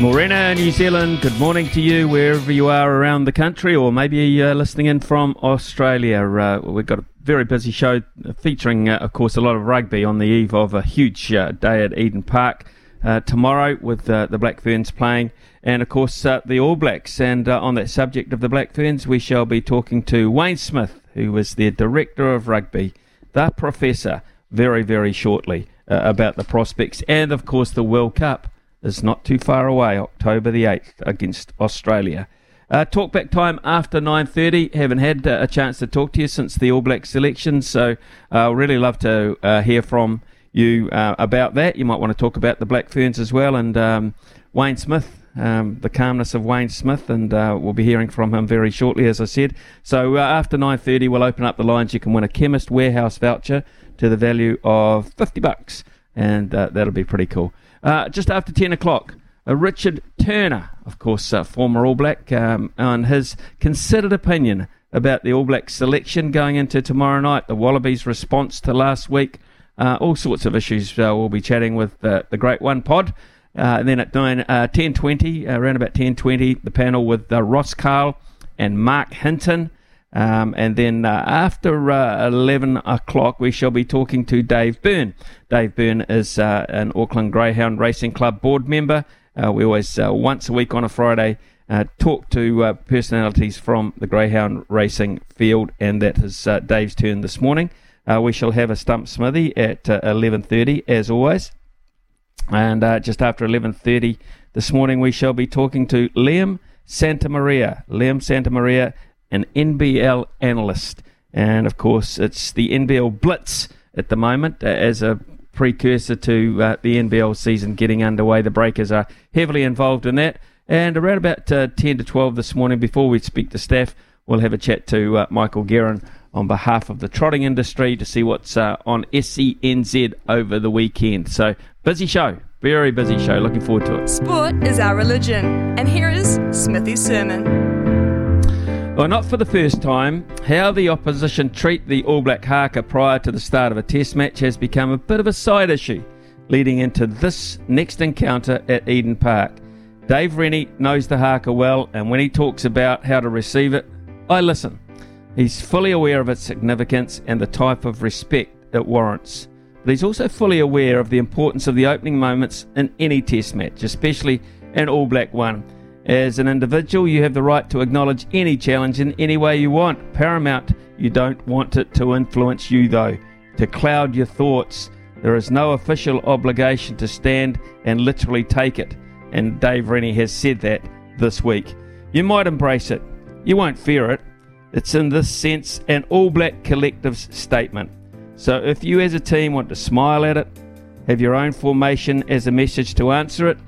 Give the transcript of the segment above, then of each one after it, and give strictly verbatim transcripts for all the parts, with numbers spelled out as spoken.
Morena, New Zealand, good morning to you wherever you are around the country, or maybe uh, listening in from Australia. Uh, we've got a very busy show featuring, uh, of course, a lot of rugby on the eve of a huge uh, day at Eden Park uh, tomorrow with uh, the Black Ferns playing, and, of course, uh, the All Blacks. And uh, on that subject of the Black Ferns, we shall be talking to Wayne Smith, who is their Director of Rugby, the Professor, very, very shortly uh, about the prospects and, of course, the World Cup. Is not too far away, October the eighth against Australia. Uh, talkback time after nine thirty. Haven't had uh, a chance to talk to you since the All Black selection, so I uh, really love to uh, hear from you uh, about that. You might want to talk about the Black Ferns as well, and um, Wayne Smith, um, the calmness of Wayne Smith, and uh, we'll be hearing from him very shortly, as I said. So uh, after nine thirty, we'll open up the lines. You can win a Chemist Warehouse voucher to the value of fifty bucks, and uh, that'll be pretty cool. Uh, just after ten o'clock, uh, Richard Turner, of course, uh, former All Black, um, on his considered opinion about the All Black selection going into tomorrow night, the Wallabies' response to last week, uh, all sorts of issues. Uh, we'll be chatting with uh, the Great One Pod. Uh, and then at nine, uh, ten twenty, around about ten twenty, the panel with uh, Ross Karl and Mark Hinton. Um, and then uh, after uh, eleven o'clock, we shall be talking to Dave Byrne. Dave Byrne is uh, an Auckland Greyhound Racing Club board member. Uh, we always, uh, once a week on a Friday, uh, talk to uh, personalities from the Greyhound racing field, and that is uh, Dave's turn this morning. Uh, we shall have a Stump Smithy at uh, eleven thirty, as always. And uh, just after eleven thirty this morning, we shall be talking to Liam Santamaria. Liam Santamaria, an N B L analyst. And, of course, it's the N B L Blitz at the moment uh, as a precursor to uh, the N B L season getting underway. The Breakers are heavily involved in that. And around about uh, ten to twelve this morning, before we speak to staff, we'll have a chat to uh, Michael Guerin on behalf of the trotting industry to see what's uh, on S E N Z over the weekend. So, busy show. Very busy show. Looking forward to it. Sport is our religion. And here is Smithy's sermon. Well, not for the first time, how the opposition treat the All Black haka prior to the start of a test match has become a bit of a side issue leading into this next encounter at Eden Park. Dave Rennie knows the haka well, and when he talks about how to receive it, I listen. He's fully aware of its significance and the type of respect it warrants. But he's also fully aware of the importance of the opening moments in any test match, especially an All Black one. As an individual, you have the right to acknowledge any challenge in any way you want. Paramount, you don't want it to influence you, though, to cloud your thoughts. There is no official obligation to stand and literally take it, and Dave Rennie has said that this week. You might embrace it. You won't fear it. It's in this sense an All Black collective's statement. So if you as a team want to smile at it, have your own formation as a message to answer it,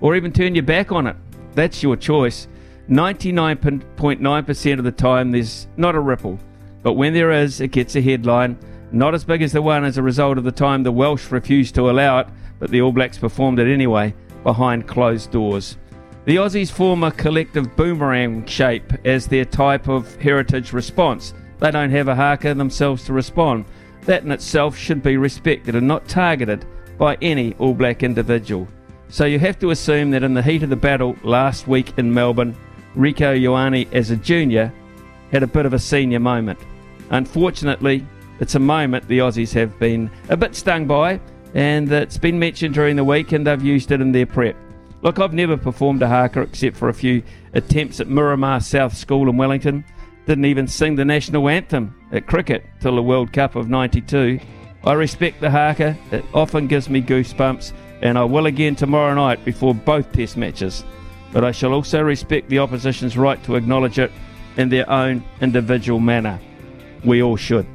or even turn your back on it, that's your choice. ninety-nine point nine percent of the time there's not a ripple, but when there is, it gets a headline, not as big as the one as a result of the time the Welsh refused to allow it, but the All Blacks performed it anyway behind closed doors. The Aussies form a collective boomerang shape as their type of heritage response. They don't have a haka themselves to respond. That in itself should be respected and not targeted by any All Black individual. So you have to assume that in the heat of the battle last week in Melbourne, Rieko Ioane as a junior had a bit of a senior moment. Unfortunately, it's a moment the Aussies have been a bit stung by, and it's been mentioned during the week and they've used it in their prep. Look, I've never performed a haka except for a few attempts at Miramar South School in Wellington, didn't even sing the national anthem at cricket till the World Cup of ninety-two. I respect the haka, it often gives me goosebumps, and I will again tomorrow night before both test matches. But I shall also respect the opposition's right to acknowledge it in their own individual manner. We all should.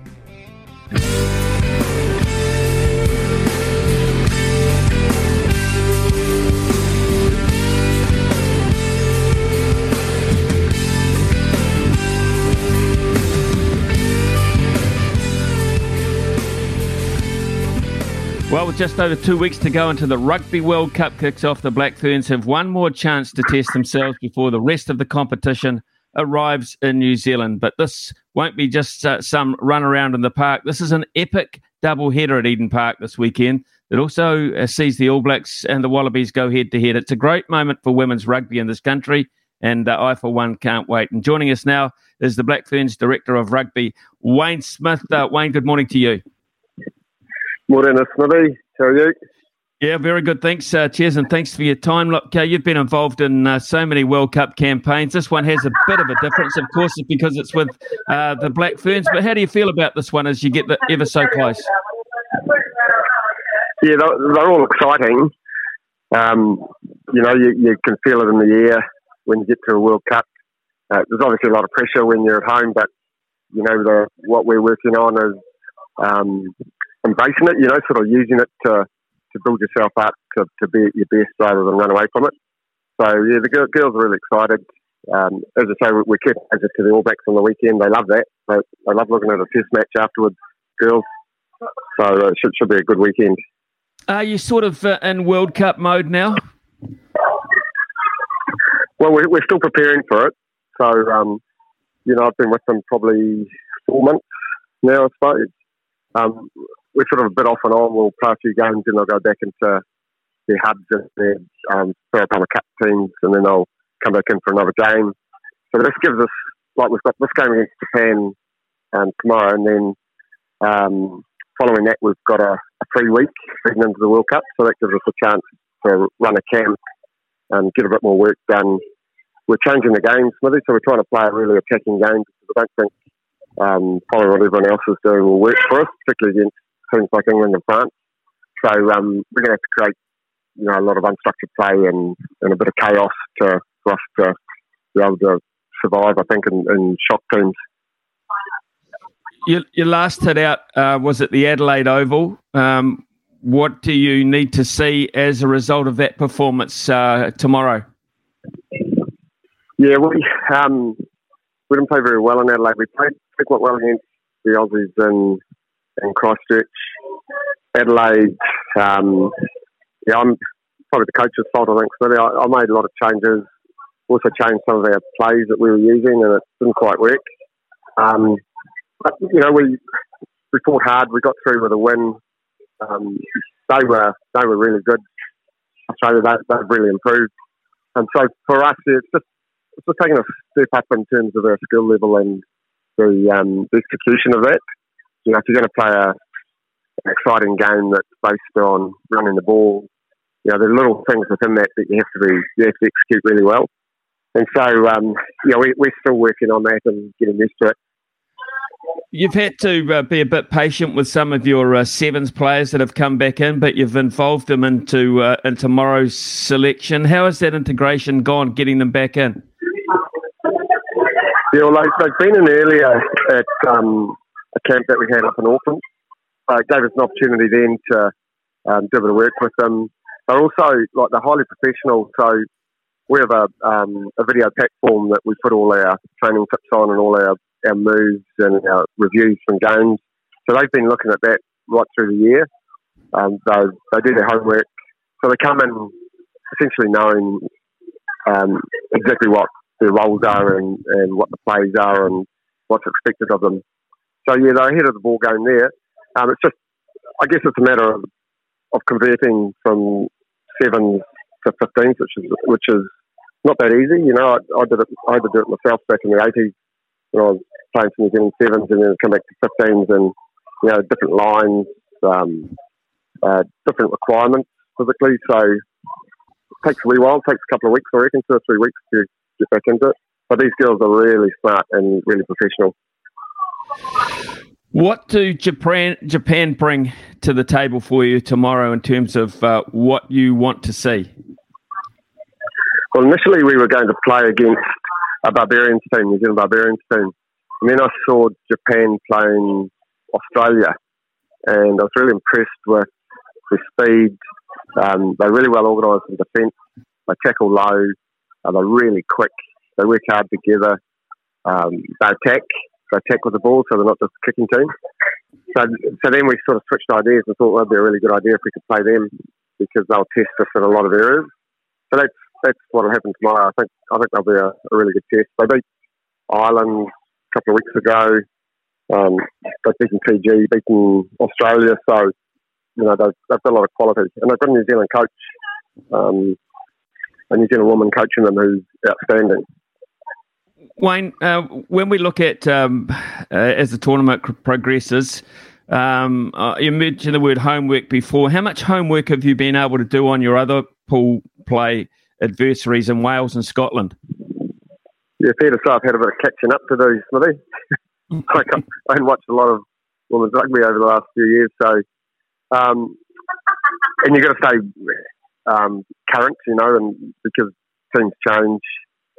Well, with just over two weeks to go until the Rugby World Cup kicks off, the Black Ferns have one more chance to test themselves before the rest of the competition arrives in New Zealand. But this won't be just uh, some run around in the park. This is an epic doubleheader at Eden Park this weekend. It also uh, sees the All Blacks and the Wallabies go head-to-head. It's a great moment for women's rugby in this country, and uh, I, for one, can't wait. And joining us now is the Black Ferns Director of Rugby, Wayne Smith. Uh, Wayne, good morning to you. Morena Smithy, how are you? Yeah, very good, thanks. Uh, cheers and thanks for your time. Look, uh, you've been involved in uh, so many World Cup campaigns. This one has a bit of a difference, of course, because it's with uh, the Black Ferns, but how do you feel about this one as you get the, ever so close? Yeah, they're, they're all exciting. Um, you know, you, you can feel it in the air when you get to a World Cup. Uh, there's obviously a lot of pressure when you're at home, but, you know, the, what we're working on is... Um, embracing it, you know, sort of using it to to build yourself up to, to be at your best rather than run away from it. So, yeah, the girl, girls are really excited. Um, as I say, we're kept as to the All Blacks on the weekend. They love that. They, they love looking at a test match afterwards, girls. So uh, it should, should be a good weekend. Are you sort of uh, in World Cup mode now? Well, we're, we're still preparing for it. So, um, you know, I've been with them probably four months now, I suppose. Um, we're sort of a bit off and on. We'll play a few games and they'll go back into their hubs and their um, Farah Palmer Cup teams, and then they'll come back in for another game. So this gives us, like, we've got this game against Japan um, tomorrow, and then um, following that we've got a, a three week leading into the World Cup, so that gives us a chance to run a camp and get a bit more work done. We're changing the game, Smithy, so we're trying to play a really attacking game because I don't think Um, following what everyone else is doing will work for us, particularly against teams like England and France. So um, we're going to have to create, you know, a lot of unstructured play and, and a bit of chaos to, for us to be able to survive, I think, in, in shock teams. Your, your last hit out uh, was at the Adelaide Oval. Um, what do you need to see as a result of that performance uh, tomorrow? Yeah, we um, we didn't play very well in Adelaide. We played quite well against the Aussies in, in Christchurch. Adelaide, um, yeah, I'm probably the coach's fault, I think. So I, I made a lot of changes. Also changed some of our plays that we were using, and it didn't quite work. Um, but, you know, we, we fought hard. We got through with a win. Um, they were they were really good. Australia, they, they've really improved. And so for us, it's just, it's just taking a step up in terms of our skill level and The, um, the execution of that. You know, if you're going to play a, an exciting game that's based on running the ball, you know, there are little things within that that you have to be, you have to execute really well. And so, um, you know, we, we're still working on that and getting used to it. You've had to uh, be a bit patient with some of your uh, sevens players that have come back in, but you've involved them into uh, in tomorrow's selection. How has that integration gone, getting them back in? Yeah, well, they've been in earlier at um, a camp that we had up in Auckland. Uh, it gave us an opportunity then to um, do a bit of work with them. They're also, like, they're highly professional, so we have a, um, a video platform that we put all our training tips on and all our, our moves and our reviews from games. So they've been looking at that right through the year. Um, they, they do their homework. So they come in essentially knowing um, exactly what their roles are and, and what the plays are and what's expected of them. So, yeah, they're ahead of the ball game there. Um, it's just, I guess it's a matter of, of converting from sevens to fifteens, which is which is not that easy. You know, I, I did it. I had to do it myself back in the eighties when I was playing some New Zealand sevens, and then come back to fifteens and, you know, different lines, um, uh, different requirements physically. So it takes a wee while. It takes a couple of weeks, I reckon, two or three weeks to get back into it. But these girls are really smart and really professional. What do Japan Japan bring to the table for you tomorrow in terms of uh, what you want to see? Well, initially we were going to play against a Barbarians team, New Zealand Barbarians team. And then I saw Japan playing Australia, and I was really impressed with their speed. Um, they're really well organised in defence. They tackle low. Uh, they're really quick. They work hard together. Um, they attack. They attack with the ball, so they're not just a kicking team. So, so then we sort of switched ideas and thought, well, it'd be a really good idea if we could play them because they'll test us in a lot of areas. So that's that's what'll happen tomorrow. I think I think they'll be a, a really good test. They beat Ireland a couple of weeks ago. Um, they've beaten Fiji, beaten Australia. So you know they've, they've got a lot of quality, and they've got a New Zealand coach, um, a New Zealand woman coaching them who's outstanding. Wayne, uh, when we look at, um, uh, as the tournament c- progresses, um, uh, you mentioned the word homework before. How much homework have you been able to do on your other pool play adversaries in Wales and Scotland? Yeah, fair to say I've had a bit of catching up to do, Smithy. I haven't watched a lot of women's rugby over the last few years, so um, and you've got to stay um, current, you know, and because things change.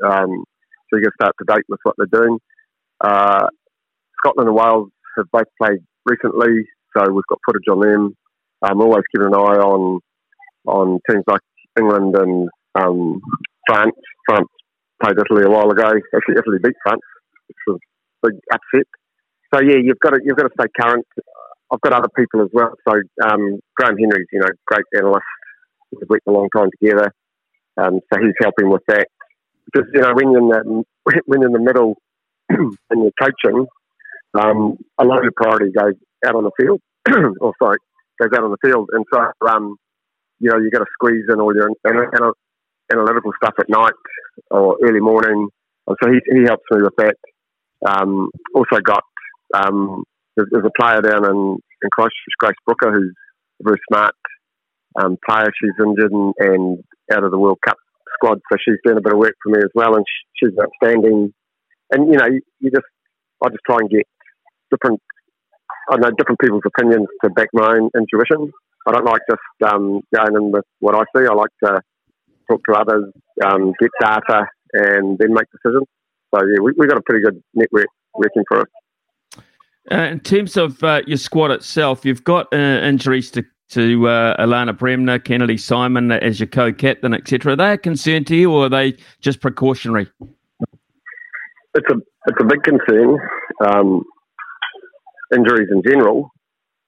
Um, So you've got to stay up to date with what they're doing. Uh, Scotland and Wales have both played recently, so we've got footage on them. I'm always keeping an eye on on teams like England and um, France. France played Italy a while ago. Actually, Italy beat France, which was a big upset. So yeah, you've got to you've got to stay current. I've got other people as well. So um, Graham Henry's, you know, great analyst. We've worked a long time together, um, so he's helping with that. Because, you know, when you're in the, when you're in the middle and you're coaching, um, a lot of your priority goes out on the field, or sorry, goes out on the field. And so, um, you know, you've got to squeeze in all your anal- analytical stuff at night or early morning. And so he, he helps me with that. Um, also got, um, there's, there's a player down in, in Christchurch, Grace Brooker, who's a very smart um, player. She's injured and, and out of the World Cup squad, so she's doing a bit of work for me as well, and she's outstanding. And you know, you, you just, I just try and get different, I know different people's opinions to back my own intuition. I don't like just um, going in with what I see. I like to talk to others, um, get data, and then make decisions. So yeah, we, we've got a pretty good network working for us. Uh, in terms of uh, your squad itself, you've got uh, injuries to. to uh, Alana Bremner, Kennedy Simon as your co-captain, et cetera. Are they a concern to you, or are they just precautionary? It's a it's a big concern. Um, injuries in general.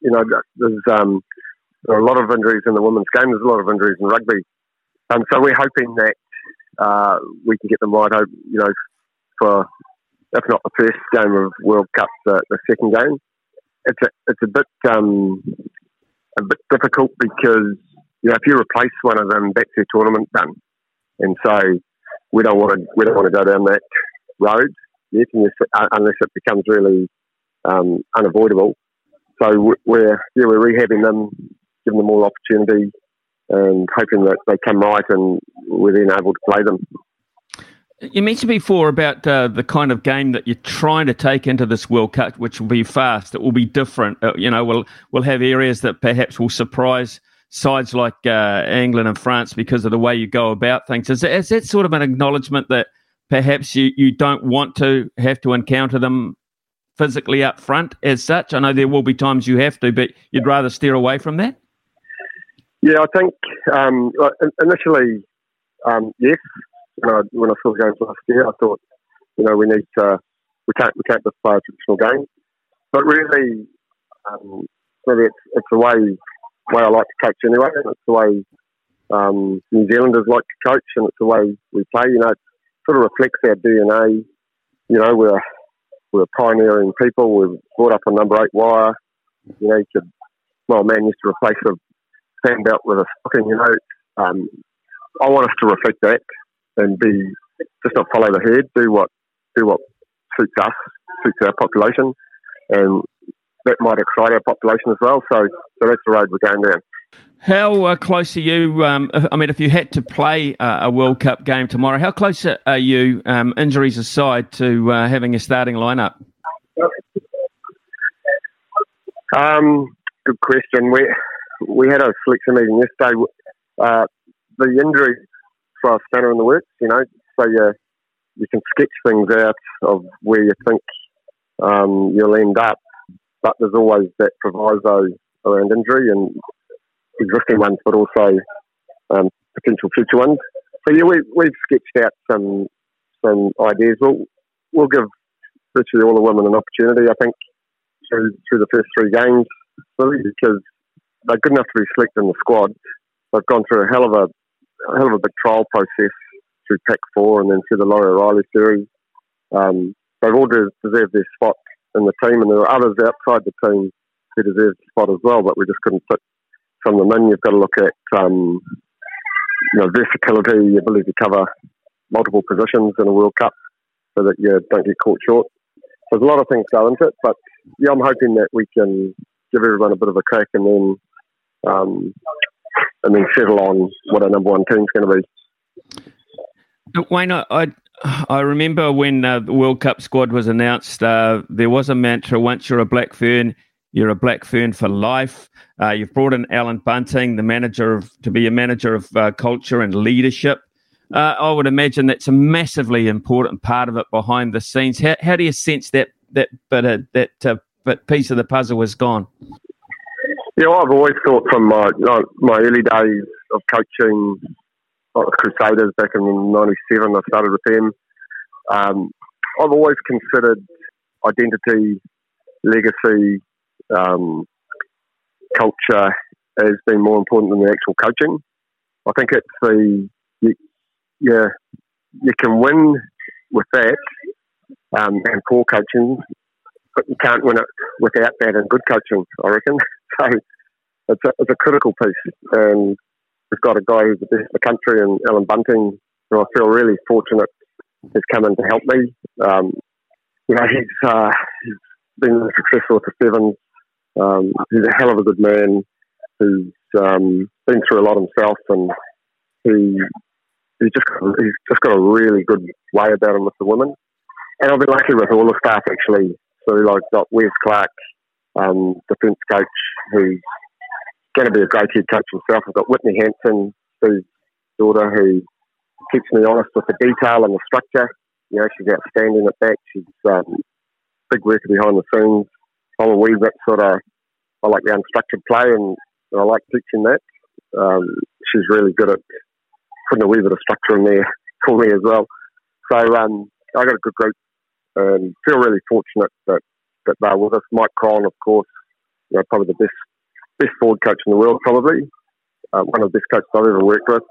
You know, there's um, there are a lot of injuries in the women's game. There's a lot of injuries in rugby. And so we're hoping that uh, we can get them right, you know, for, if not the first game of World Cup, the, the second game. It's a, it's a bit... Um, a bit difficult because, you know, if you replace one of them, that's your tournament done. And so we don't want to we don't want to go down that road yet, unless it becomes really um, unavoidable. So we're yeah we're rehabbing them, giving them all opportunity, and hoping that they come right and we're then able to play them. You mentioned before about uh, the kind of game that you're trying to take into this World Cup, which will be fast. It will be different. Uh, you know, we'll we'll have areas that perhaps will surprise sides like uh, England and France because of the way you go about things. Is, is that sort of an acknowledgement that perhaps you, you don't want to have to encounter them physically up front as such? I know there will be times you have to, but you'd rather steer away from that? Yeah, I think um, initially, um, yes. When I, when I saw the games last year, I thought, you know, we need to, we can't, we can't just play a traditional game. But really, um, really it's, it's the way, way I like to coach anyway, and it's the way um, New Zealanders like to coach, and it's the way we play. You know, it sort of reflects our D N A. You know, we're we're pioneering people. We've brought up a number eight wire. You know, you could, well, man used to replace a sand belt with a stocking. You know, um, I want us to reflect that. And be just not follow the herd. Do what do what suits us, suits our population, and that might excite our population as well. So, so that's the road we're going down. How uh, close are you? Um, I mean, if you had to play uh, a World Cup game tomorrow, how close are you, um, injuries aside, to uh, having a starting lineup? Um, good question. We we had a selection meeting yesterday. Uh, the injury for our spanner in the works, you know, so you, you can sketch things out of where you think um, you'll end up, but there's always that proviso around injury and existing ones, but also um, potential future ones. So yeah, we, we've sketched out some some ideas. We'll we'll give virtually all the women an opportunity, I think, through through the first three games, really, because they're good enough to be selected in the squad. They've gone through a hell of a, a hell of a big trial process through Pack Four and then through the Laurie O'Reilly series. Um, they've all deserved their spot in the team, and there are others outside the team who deserve the spot as well, but we just couldn't fit from them in. You've got to look at um, you know, versatility, your ability to cover multiple positions in a World Cup so that you don't get caught short. There's a lot of things go into it, but yeah, I'm hoping that we can give everyone a bit of a crack and then um, and then settle on what our number one team's going to be. But Wayne, I, I I remember when uh, the World Cup squad was announced, uh, there was a mantra: once you're a Black Fern, you're a Black Fern for life. Uh, you've brought in Alan Bunting, the manager of, to be a manager of uh, culture and leadership. Uh, I would imagine that's a massively important part of it behind the scenes. How, how do you sense that that bit of, that uh, bit piece of the puzzle was gone? Yeah, well, I've always thought from my my early days of coaching the Crusaders back in ninety-seven. I started with them. Um, I've always considered identity, legacy, Um, culture has been more important than the actual coaching. I think it's the you, you, you can win with that um, and poor coaching, but you can't win it without that and good coaching, I reckon. So it's a, it's a critical piece, and we've got a guy who's the best in the country, and Alan Bunting, who I feel really fortunate has come in to help me. Um, you know, he's, uh, he's been successful for seven. Um, he's a hell of a good man who's um, been through a lot himself, and he he's just he's just got a really good way about him with the women. And I've been lucky with all the staff actually. So like got Wes Clark, um, defence coach, who's going to be a great head coach himself. I've got Whitney Hanson, whose daughter, who keeps me honest with the detail and the structure. You know, she's outstanding at that. She's um, big worker behind the scenes. I'm a wee bit sort of, I like the unstructured play, and I like teaching that. Um, she's really good at putting a wee bit of structure in there for me as well. So um, I got a good group and feel really fortunate that, that they're with us. Mike Cron, of course, you know, probably the best best forward coach in the world, probably. Uh, one of the best coaches I've ever worked with.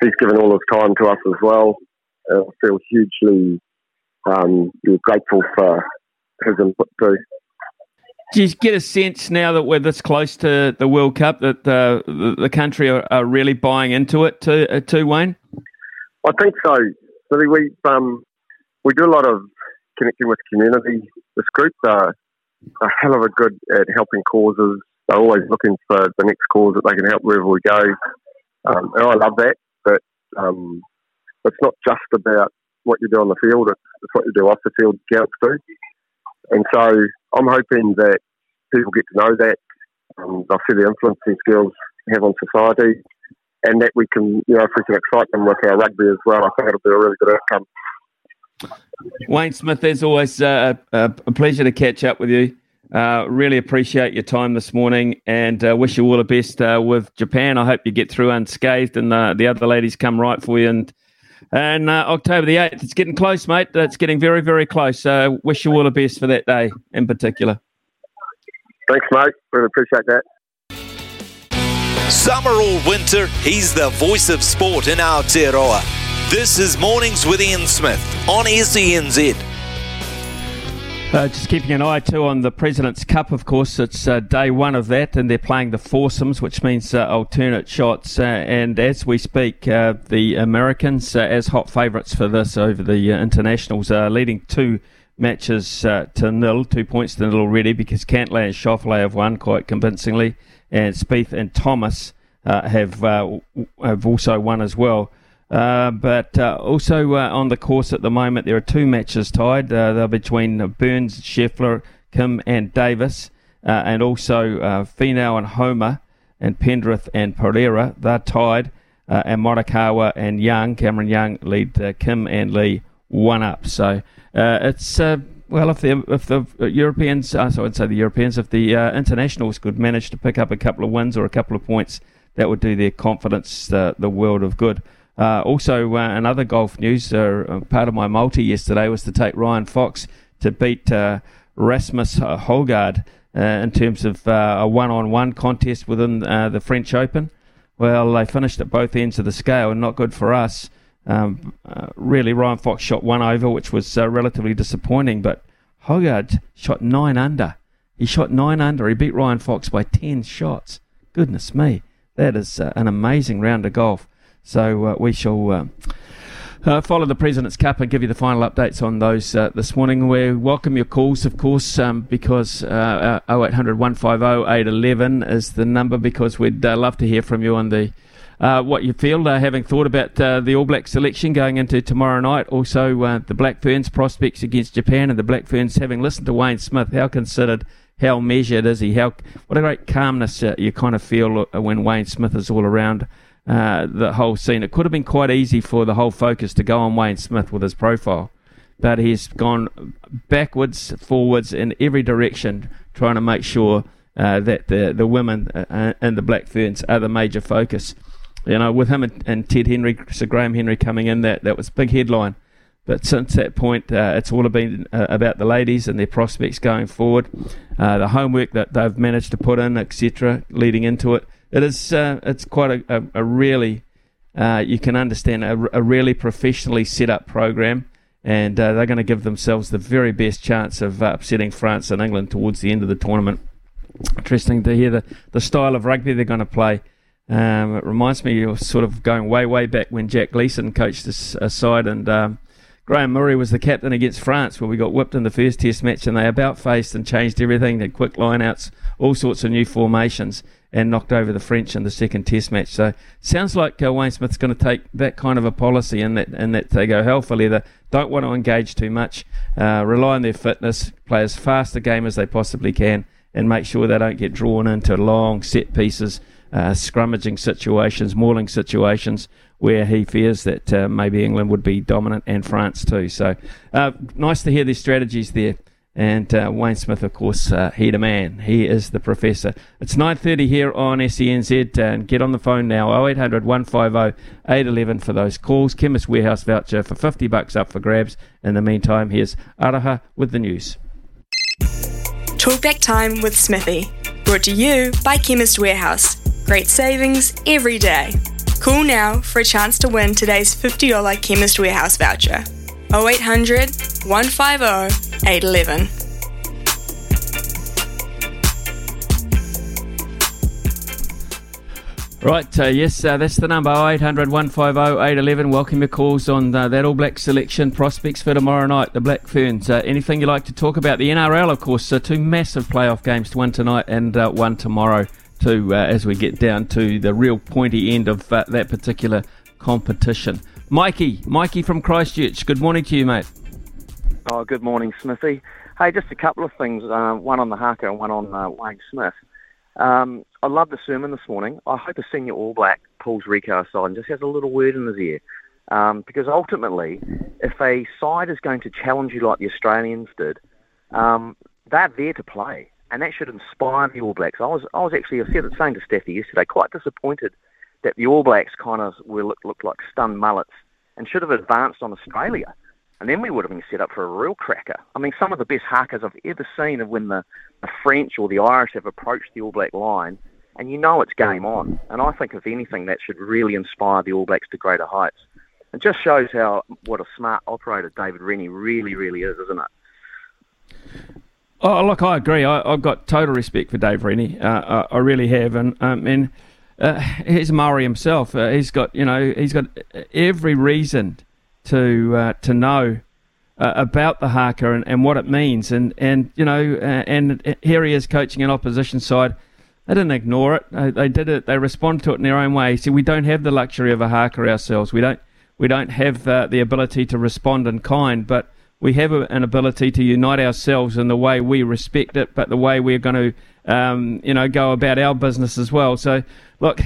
He's given all his time to us as well. I feel hugely um, grateful for his input too. Do you get a sense now that we're this close to the World Cup that the the country are, are really buying into it too, uh, too, Wayne? I think so. So we um, we do a lot of connecting with the community. This group are a hell of a good at helping causes. They're always looking for the next cause that they can help wherever we go. Um, and I love that. But um, it's not just about what you do on the field. It's, it's what you do off the field counts too. And so I'm hoping that people get to know that, um, they'll see the influence these girls have on society, and that we can, you know, if we can excite them with our rugby as well, I think it'll be a really good outcome. Wayne Smith, as always, uh, a pleasure to catch up with you. Uh, really appreciate your time this morning, and uh, wish you all the best uh, with Japan. I hope you get through unscathed, and uh, the other ladies come right for you. And And uh, October the eighth, it's getting close, mate. It's getting very, very close. So wish you all the best for that day in particular. Thanks, mate. Really appreciate that. Summer or winter, he's the voice of sport in Aotearoa. This is Mornings with Ian Smith on S E N Z. Uh, just keeping an eye too on the President's Cup, of course. It's uh, day one of that, and they're playing the foursomes, which means uh, alternate shots. Uh, and as we speak, uh, the Americans uh, as hot favourites for this over the uh, internationals are leading two matches uh, to nil, two points to nil already, because Cantlay and Schauffele have won quite convincingly, and Spieth and Thomas uh, have uh, have also won as well. Uh, but uh, also uh, on the course at the moment, there are two matches tied. Uh, they're between Burns, Scheffler, Kim and Davis, uh, and also uh, Finau and Homer, and Pendrith and Pereira. They're tied, uh, and Morikawa and Young, Cameron Young, lead uh, Kim and Lee one up. So uh, it's... Uh, Well, if the if the Europeans, uh, so I'd say the Europeans, if the uh, internationals could manage to pick up a couple of wins or a couple of points, that would do their confidence uh, the world of good. Uh, also, uh, another golf news, uh, part of my multi yesterday was to take Ryan Fox to beat uh, Rasmus Højgaard uh, in terms of uh, a one-on-one contest within uh, the French Open. Well, they finished at both ends of the scale, and not good for us. Um, uh, really, Ryan Fox shot one over, which was uh, relatively disappointing, but Højgaard shot nine under. He shot nine under. He beat Ryan Fox by ten shots. Goodness me. That is uh, an amazing round of golf. So uh, we shall uh, uh, follow the President's Cup and give you the final updates on those uh, this morning. We welcome your calls, of course, um, because uh, oh eight hundred, one five oh, eight one one is the number, because we'd uh, love to hear from you on the Uh, what you feel, uh, having thought about uh, the All Blacks selection going into tomorrow night. Also, uh, the Black Ferns prospects against Japan, and the Black Ferns, having listened to Wayne Smith, how considered, how measured is he? How What a great calmness uh, you kind of feel when Wayne Smith is all around uh, the whole scene. It could have been quite easy for the whole focus to go on Wayne Smith with his profile, but he's gone backwards, forwards, in every direction, trying to make sure uh, that the, the women uh, and the Black Ferns are the major focus. You know, with him and, and Ted Henry, Sir Graham Henry coming in, that, that was a big headline. But since that point, uh, it's all been uh, about the ladies and their prospects going forward, uh, the homework that they've managed to put in, et cetera, leading into it. It is, uh, it's quite a, a, a really, uh, you can understand, a, a really professionally set up program, and uh, they're going to give themselves the very best chance of uh, upsetting France and England towards the end of the tournament. Interesting to hear the, the style of rugby they're going to play. Um, it reminds me of sort of going way, way back when Jack Gleeson coached this uh, side, and um, Graham Murray was the captain against France, where we got whipped in the first test match, and they about faced and changed everything, had quick lineouts, all sorts of new formations, and knocked over the French in the second test match. So sounds like uh, Wayne Smith's going to take that kind of a policy, and that, and that they go hell for leather, don't want to engage too much, uh, rely on their fitness, play as fast a game as they possibly can, and make sure they don't get drawn into long set pieces, Uh, scrummaging situations, mauling situations, where he fears that uh, maybe England would be dominant, and France too. So uh, nice to hear these strategies there. And uh, Wayne Smith, of course, uh, he the man. He is the professor. It's nine thirty here on S E N Z, and get on the phone now, oh eight hundred, one five oh, eight one one for those calls. Chemist Warehouse voucher for fifty bucks up for grabs. In the meantime, here's Araha with the news. Talkback time with Smithy, brought to you by Chemist Warehouse. Great savings every day. Call now for a chance to win today's fifty dollars Chemist Warehouse voucher. oh eight hundred, one five oh, eight one one. Right, uh, yes, uh, that's the number, oh eight hundred, one five oh, eight one one. Welcome your calls on uh, that All Black selection, prospects for tomorrow night, the Black Ferns. Uh, anything you like to talk about? The N R L, of course, so two massive playoff games, one tonight and uh, one tomorrow. To, uh, as we get down to the real pointy end of uh, that particular competition. Mikey, Mikey from Christchurch, good morning to you, mate. Oh, good morning, Smithy. Hey, just a couple of things, uh, one on the haka and one on uh, Wayne Smith. Um, I love the sermon this morning. I hope a senior All Black pulls Rieko aside and just has a little word in his ear. Um, because ultimately, if a side is going to challenge you like the Australians did, um, they're there to play. And that should inspire the All Blacks. I was, I was actually, I said it saying to Staffy yesterday, quite disappointed that the All Blacks kind of were looked, looked like stunned mullets and should have advanced on Australia. And then we would have been set up for a real cracker. I mean, some of the best hakas I've ever seen are when the, the French or the Irish have approached the All Black line, and you know it's game on. And I think, if anything, that should really inspire the All Blacks to greater heights. It just shows how what a smart operator David Rennie really, really is, isn't it? Oh, look, I agree. I, I've got total respect for Dave Rennie. Uh, I, I really have. And um, and uh, here's Murray himself. Uh, he's got, you know, he's got every reason to uh, to know uh, about the haka and, and what it means. And, and you know, uh, and here he is coaching an opposition side They didn't ignore it. They, they did it. They responded to it in their own way. See, we don't have the luxury of a haka ourselves. We don't. We don't have uh, the ability to respond in kind, but we have a, an ability to unite ourselves in the way we respect it, but the way we're going to, um, you know, go about our business as well. So, look.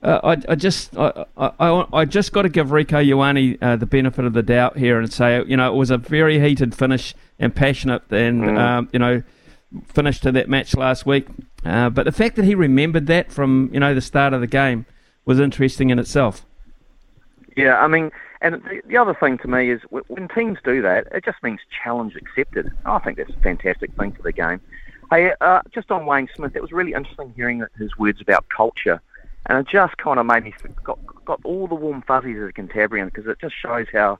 Uh, I, I just, I, I, I just got to give Rieko Ioane uh, the benefit of the doubt here and say, you know, it was a very heated finish and passionate, and mm. um, you know, finish to that match last week. Uh, but the fact that he remembered that from, you know, the start of the game was interesting in itself. Yeah, I mean, and the, the other thing to me is when teams do that, it just means challenge accepted. I think that's a fantastic thing for the game. Hey, uh, just on Wayne Smith, it was really interesting hearing his words about culture. And it just kind of made me got got all the warm fuzzies as a Cantabrian, because it just shows how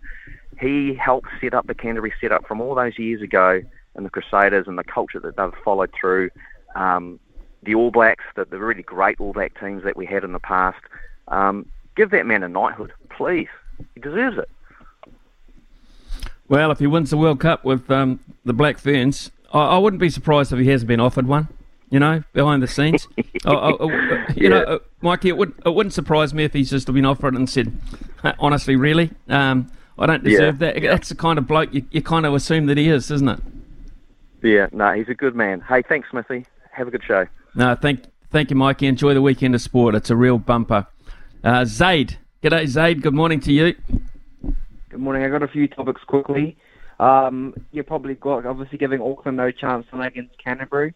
he helped set up the Canterbury setup from all those years ago and the Crusaders and the culture that they've followed through. Um, the All Blacks, the, the really great All Black teams that we had in the past. Um, give that man a knighthood, please. He deserves it. Well, if he wins the World Cup with um, the Black Ferns, I, I wouldn't be surprised if he hasn't been offered one. You know, behind the scenes. I, I, I, you yeah. know, uh, Mikey, it wouldn't, it wouldn't surprise me if he's just been offered and said, honestly, really? Um, I don't deserve yeah. that. Yeah. That's the kind of bloke you, you kind of assume that he is, isn't it? Yeah, no, he's a good man. Hey, thanks, Smithy. Have a good show. No, thank thank you, Mikey. Enjoy the weekend of sport. It's a real bumper. Uh, Zaid. G'day, Zaid. Good morning to you. Good morning. I got a few topics quickly. Um, you probably got, obviously, giving Auckland no chance tonight against Canterbury.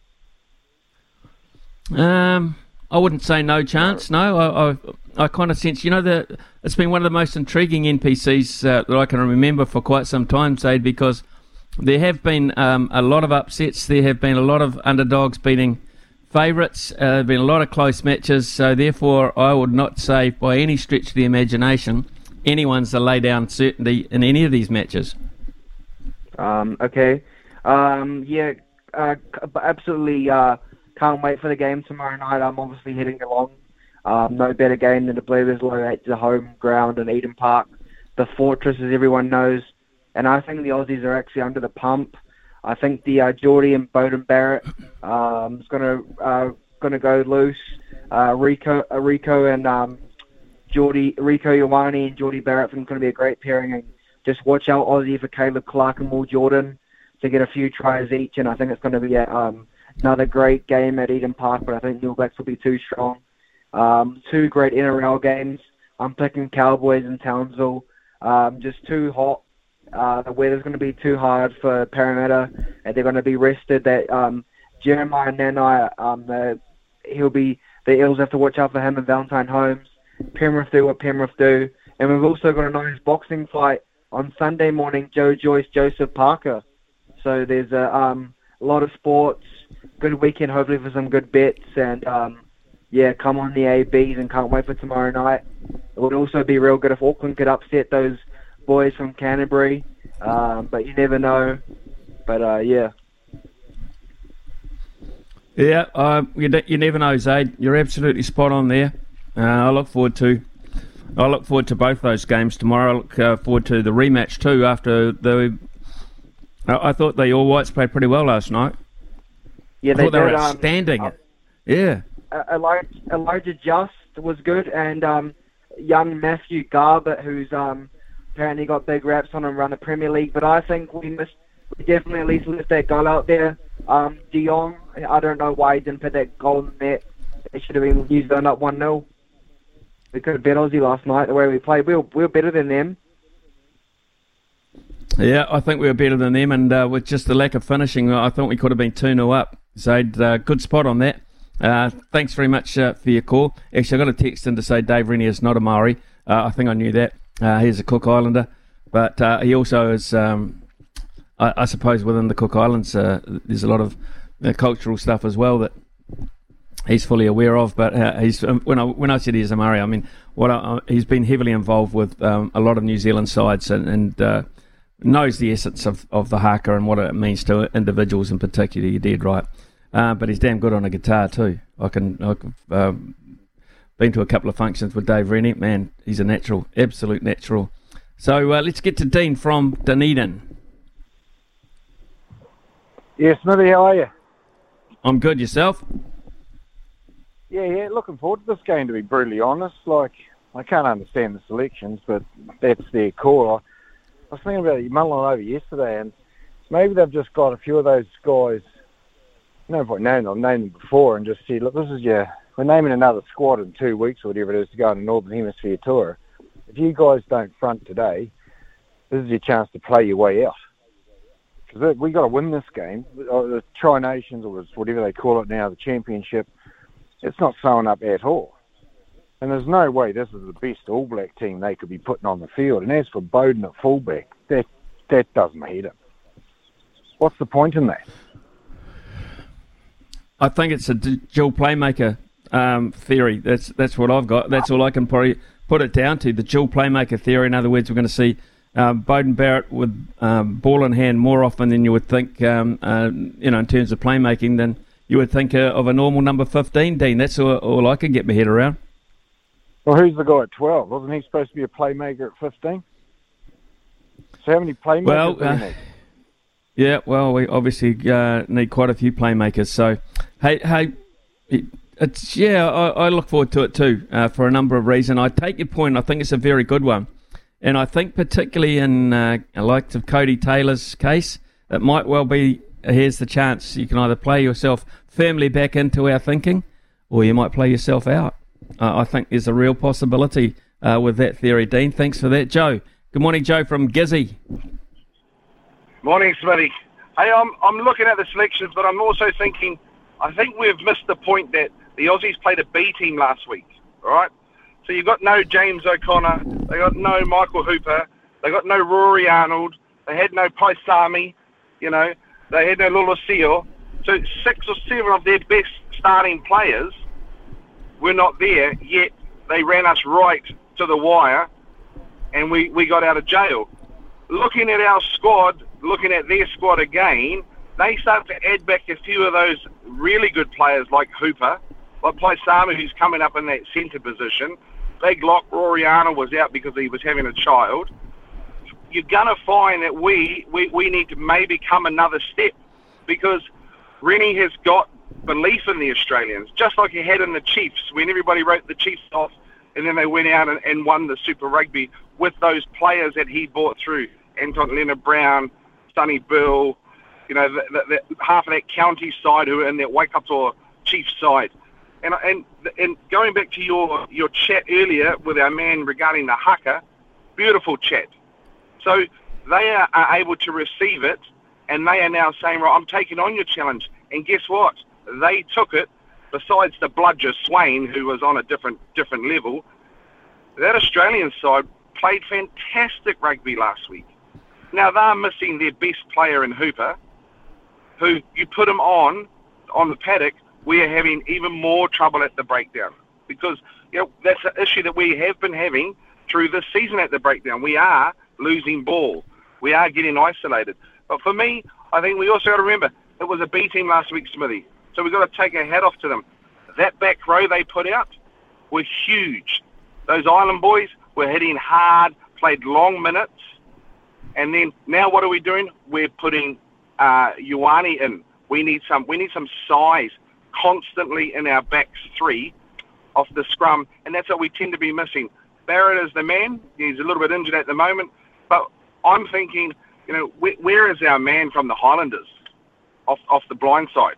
Um, I wouldn't say no chance. No, I, I, I kind of sense, you know, the it's been one of the most intriguing N P Cs uh, that I can remember for quite some time, Zaid, because there have been um, a lot of upsets. There have been a lot of underdogs beating favourites. Uh, there have been a lot of close matches. So therefore, I would not say by any stretch of the imagination anyone's the lay down certainty in any of these matches. Um. Okay. Um. Yeah. Uh. Absolutely. Uh. Can't wait for the game tomorrow night. I'm obviously heading along. Um, no better game than the Bledisloe at the home ground in Eden Park. The fortress, as everyone knows. And I think the Aussies are actually under the pump. I think the uh, Jordie and Beauden Barrett um, is going to uh, going to go loose. Uh, Rieko, uh, Rieko and um, Jordie, Rieko Ioane and Jordie Barrett are going to be a great pairing. And just watch out, Aussie, for Caleb Clark and Will Jordan to get a few tries each. And I think it's going to be a... Um, Another great game at Eden Park, but I think the All Blacks will be too strong. Um, two great N R L games. I'm picking Cowboys and Townsville. Um, just too hot. Uh, the weather's going to be too hard for Parramatta, and they're going to be rested. That um, Jeremiah Nanai, um, the, he'll be the Eels have to watch out for him and Valentine Holmes. Penrith do what Penrith do, and we've also got a nice boxing fight on Sunday morning. Joe Joyce, Joseph Parker. So there's a um, lot of sports. Good weekend, hopefully, for some good bets. And, um, yeah, come on the A Bs and can't wait for tomorrow night. It would also be real good if Auckland could upset those boys from Canterbury. Um, but you never know. But, uh, yeah. Yeah, uh, you, you never know, Zaid. You're absolutely spot on there. Uh, I look forward to I look forward to both those games tomorrow. I look uh, forward to the rematch, too, after the... I, I thought the All Whites played pretty well last night. Yeah, they, oh, they did, were outstanding. Um, yeah. Elijah, Elijah Just was good, and um, young Matthew Garbutt, who's um, apparently got big raps on him around the Premier League. But I think we must we definitely at least lift that goal out there. Um, De Jong, I don't know why he didn't put that goal in the net. It should have been New Zealand up one nil. We could have bet Aussie last night the way we played. We were, we were better than them. Yeah, I think we were better than them, and uh, with just the lack of finishing, I thought we could have been two nil up. Zaid, uh, good spot on that. Uh, thanks very much uh, for your call. Actually, I got a text in to say Dave Rennie is not a Maori. Uh, I think I knew that. Uh, he's a Cook Islander, but uh, he also is, um, I, I suppose, within the Cook Islands, uh, there's a lot of uh, cultural stuff as well that he's fully aware of. But uh, he's um, when I when I said he's a Maori, I mean what I, he's been heavily involved with um, a lot of New Zealand sides and. and uh, knows the essence of, of the haka and what it means to individuals in particular. You're dead right. Uh, but he's damn good on a guitar too. I can, I've um, been to a couple of functions with Dave Rennie. Man, he's a natural, absolute natural. So uh, let's get to Dean from Dunedin. Yes, Smithy, how are you? I'm good, yourself? Yeah, yeah, looking forward to this game, to be brutally honest. Like, I can't understand the selections, but that's their core. I was thinking about it mulling over yesterday, and maybe they've just got a few of those guys. I don't know if I named them, I've named them before, and just said, look, this is your, we're naming another squad in two weeks or whatever it is to go on a Northern Hemisphere tour. If you guys don't front today, this is your chance to play your way out. Because we got to win this game. The Tri-Nations, or whatever they call it now, the championship, it's not sewn up at all. And there's no way this is the best All Black team they could be putting on the field. And as for Beauden at fullback, that that doesn't hit him. What's the point in that? I think it's a dual playmaker um, theory. That's that's what I've got. That's all I can probably put it down to, the dual playmaker theory. In other words, we're going to see Um, Beauden Barrett with um, ball in hand more often than you would think, um, uh, you know, in terms of playmaking, than you would think uh, of a normal number fifteen, Dean. That's all, all I can get my head around. Well, who's the guy at twelve? Wasn't he supposed to be a playmaker at fifteen? So how many playmakers well, do you uh, need? Yeah, well, we obviously uh, need quite a few playmakers. So, hey, hey, it's yeah, I, I look forward to it too uh, for a number of reasons. I take your point. I think it's a very good one. And I think particularly in uh, the likes of Cody Taylor's case, it might well be, here's the chance. You can either play yourself firmly back into our thinking, or you might play yourself out. Uh, I think there's a real possibility uh, with that theory, Dean. Thanks for that, Joe. Good morning, Joe, from Gizzy. Morning, Smitty. Hey, I'm, I'm looking at the selections, but I'm also thinking, I think we've missed the point that the Aussies played a B team last week, all right? So you've got no James O'Connor, they got no Michael Hooper, they got no Rory Arnold, they had no Paisami, you know, they had no Lula Seal. So six or seven of their best starting players were not there, yet they ran us right to the wire and we, we got out of jail. Looking at our squad, looking at their squad again, they start to add back a few of those really good players like Hooper, like Paisami, who's coming up in that centre position. Big Lock, Rory Arnold was out because he was having a child. You're going to find that we, we, we need to maybe come another step, because Rennie has got belief in the Australians, just like he had in the Chiefs, when everybody wrote the Chiefs off and then they went out and, and won the Super Rugby with those players that he brought through. Anton Leonard-Brown, Sonny Bill, you know, the, the, the, half of that county side who were in that Waikato Chiefs side. And, and and going back to your, your chat earlier with our man regarding the haka, beautiful chat. So they are, are able to receive it, and they are now saying, right, I'm taking on your challenge. And guess what? They took it, besides the bludger Swain, who was on a different different level. That Australian side played fantastic rugby last week. Now, they're missing their best player in Hooper, who you put him on, on the paddock, we are having even more trouble at the breakdown, because you know that's an issue that we have been having through this season at the breakdown. We are losing ball. We are getting isolated. But for me, I think we also got to remember, it was a B team last week, Smithy. So we've got to take our hat off to them. That back row they put out were huge. Those Island boys were hitting hard, played long minutes. And then now what are we doing? We're putting uh, Ioane in. We need some. We need some size constantly in our backs three off the scrum, and that's what we tend to be missing. Barrett is the man. He's a little bit injured at the moment, but I'm thinking, you know, where, where is our man from the Highlanders off off the blind side?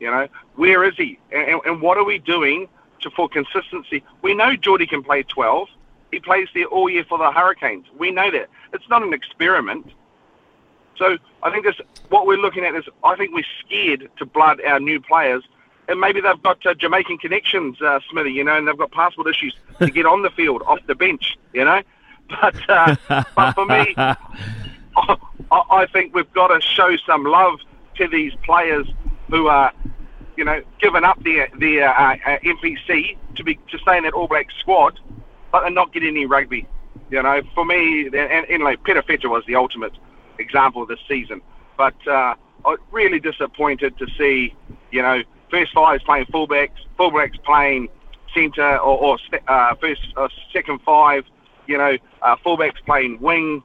You know, where is he? And, and what are we doing to for consistency? We know Jordie can play twelve. He plays there all year for the Hurricanes. We know that. It's not an experiment. So I think this, what we're looking at is, I think we're scared to blood our new players. And maybe they've got uh, Jamaican connections, uh, Smithy, you know, and they've got passport issues to get on the field, off the bench, you know. But, uh, but for me, I, I think we've got to show some love to these players who are, you know, giving up their, their uh, uh, N P C to be to stay in that All Black squad, but they're not getting any rugby. You know, for me, and, and, and like Peter Fetcher was the ultimate example this season. But uh, I'm really disappointed to see, you know, first fives playing fullbacks, fullbacks playing centre or, or uh, first, uh, second five. You know, uh, fullbacks playing wing,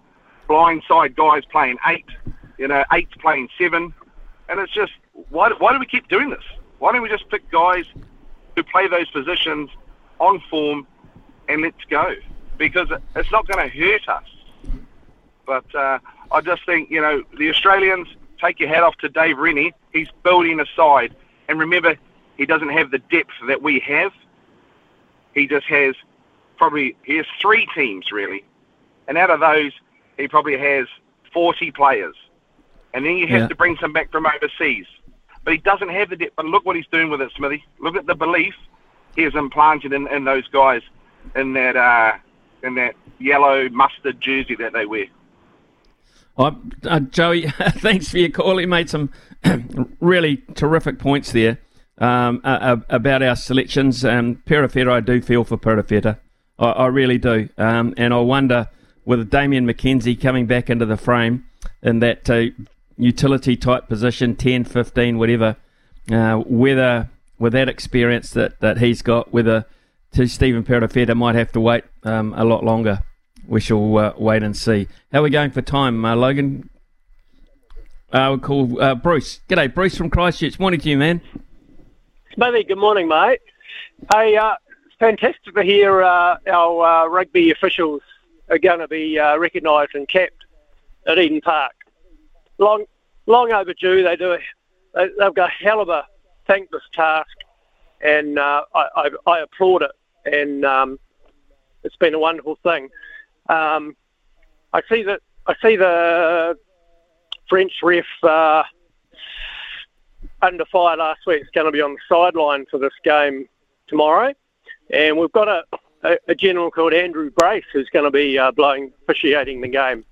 blindside guys playing eight. You know, eights playing seven, and it's just why why do we keep doing this? Why don't we just pick guys who play those positions on form, and let's go, because it's not going to hurt us. But uh, I just think, you know, the Australians, take your hat off to Dave Rennie. He's building a side. And remember, he doesn't have the depth that we have. He just has probably, he has three teams, really. And out of those, he probably has forty players. And then you have yeah. to bring some back from overseas. But he doesn't have the depth. But look what he's doing with it, Smithy. Look at the belief he has implanted in, in those guys in that uh, in that yellow mustard jersey that they wear. Oh, uh, Joey, thanks for your call. He made some really terrific points there um, uh, about our selections. Um, Perifeta, I do feel for Perifeta. I, I really do. Um, and I wonder, with Damien McKenzie coming back into the frame in that uh, utility-type position, ten, fifteen, whatever, uh, whether with that experience that, that he's got, whether to Stephen Perifeta might have to wait um, a lot longer. We shall uh, wait and see. How are we going for time, uh, Logan? Uh, we'll call uh, Bruce. G'day, Bruce from Christchurch. Morning to you, man. Smithy, good morning, mate. Hey, uh, it's fantastic to hear uh, our uh, rugby officials are going to be uh, recognised and capped at Eden Park. Long long overdue. They do, they, they've got a hell of a thankless task, and uh, I, I, I applaud it, and um, it's been a wonderful thing. Um, I see that I see the French ref uh, under fire last week. It's going to be on the sideline for this game tomorrow, and we've got a, a, a general called Andrew Brace who's going to be uh, blowing officiating the game.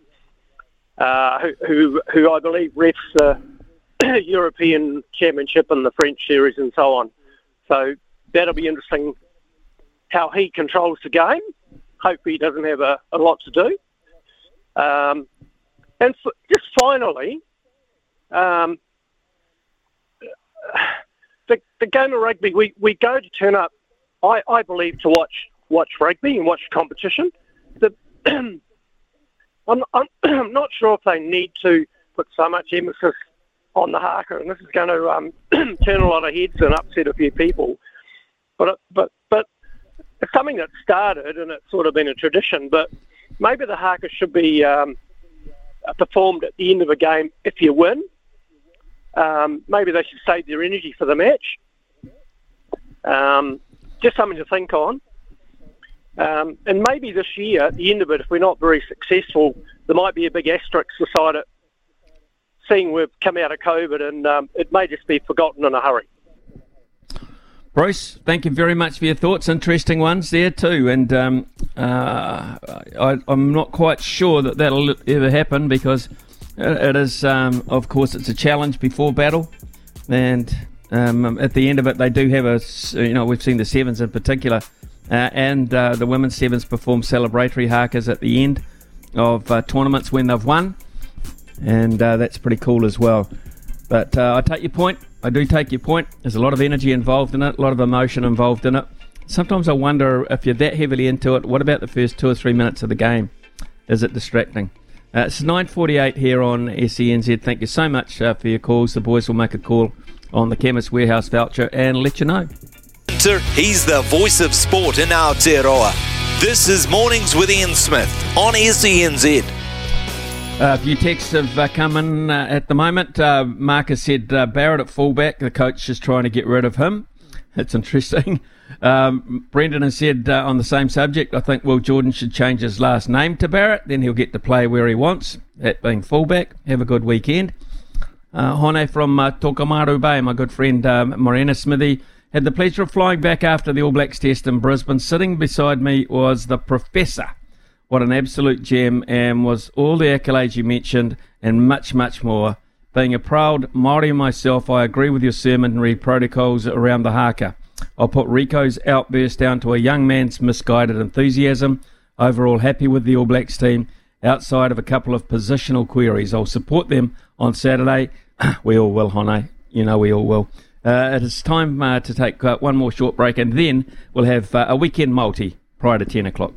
Uh, who, who who I believe refs the European Championship and the French series and so on. So that'll be interesting how he controls the game. Hopefully he doesn't have a, a lot to do. Um, and f- just finally, um, the, the game of rugby, we, we go to turn up, I, I believe, to watch watch rugby and watch competition. The, I'm, I'm, I'm not sure if they need to put so much emphasis on the haka, and this is going to um, turn a lot of heads and upset a few people. But but but. It's something that started, and it's sort of been a tradition, but maybe the haka should be um, performed at the end of a game if you win. Um, maybe they should save their energy for the match. Um, just something to think on. Um, and maybe this year, at the end of it, if we're not very successful, there might be a big asterisk beside it, seeing we've come out of COVID, and um, it may just be forgotten in a hurry. Bruce, thank you very much for your thoughts. Interesting ones there too. And um, uh, I, I'm not quite sure that that'll ever happen, because it is, um, of course, it's a challenge before battle. And um, at the end of it, they do have a, you know, we've seen the sevens in particular. Uh, and uh, the women's sevens perform celebratory hakas at the end of uh, tournaments when they've won. And uh, that's pretty cool as well. But uh, I take your point. I do take your point. There's a lot of energy involved in it, a lot of emotion involved in it. Sometimes I wonder if you're that heavily into it, what about the first two or three minutes of the game? Is it distracting? Uh, it's nine forty-eight here on S E N Z. Thank you so much uh, for your calls. The boys will make a call on the Chemist Warehouse voucher and let you know. He's the voice of sport in Aotearoa. This is Mornings with Ian Smith on S E N Z. Uh, a few texts have uh, come in uh, at the moment. Uh, Marcus said uh, Barrett at fullback. The coach is trying to get rid of him. That's interesting. Um, Brendan has said uh, on the same subject, I think Will Jordan should change his last name to Barrett. Then he'll get to play where he wants, at being fullback. Have a good weekend. Uh, Hone from uh, Tokomaru Bay, my good friend um, Morena Smithy, had the pleasure of flying back after the All Blacks test in Brisbane. Sitting beside me was the Professor. What an absolute gem, and was all the accolades you mentioned and much, much more. Being a proud Māori myself, I agree with your sermon and read protocols around the haka. I'll put Rico's outburst down to a young man's misguided enthusiasm. Overall happy with the All Blacks team, outside of a couple of positional queries. I'll support them on Saturday. We all will, Hone. You know we all will. Uh, it is time uh, to take uh, one more short break, and then we'll have uh, a weekend multi prior to ten o'clock.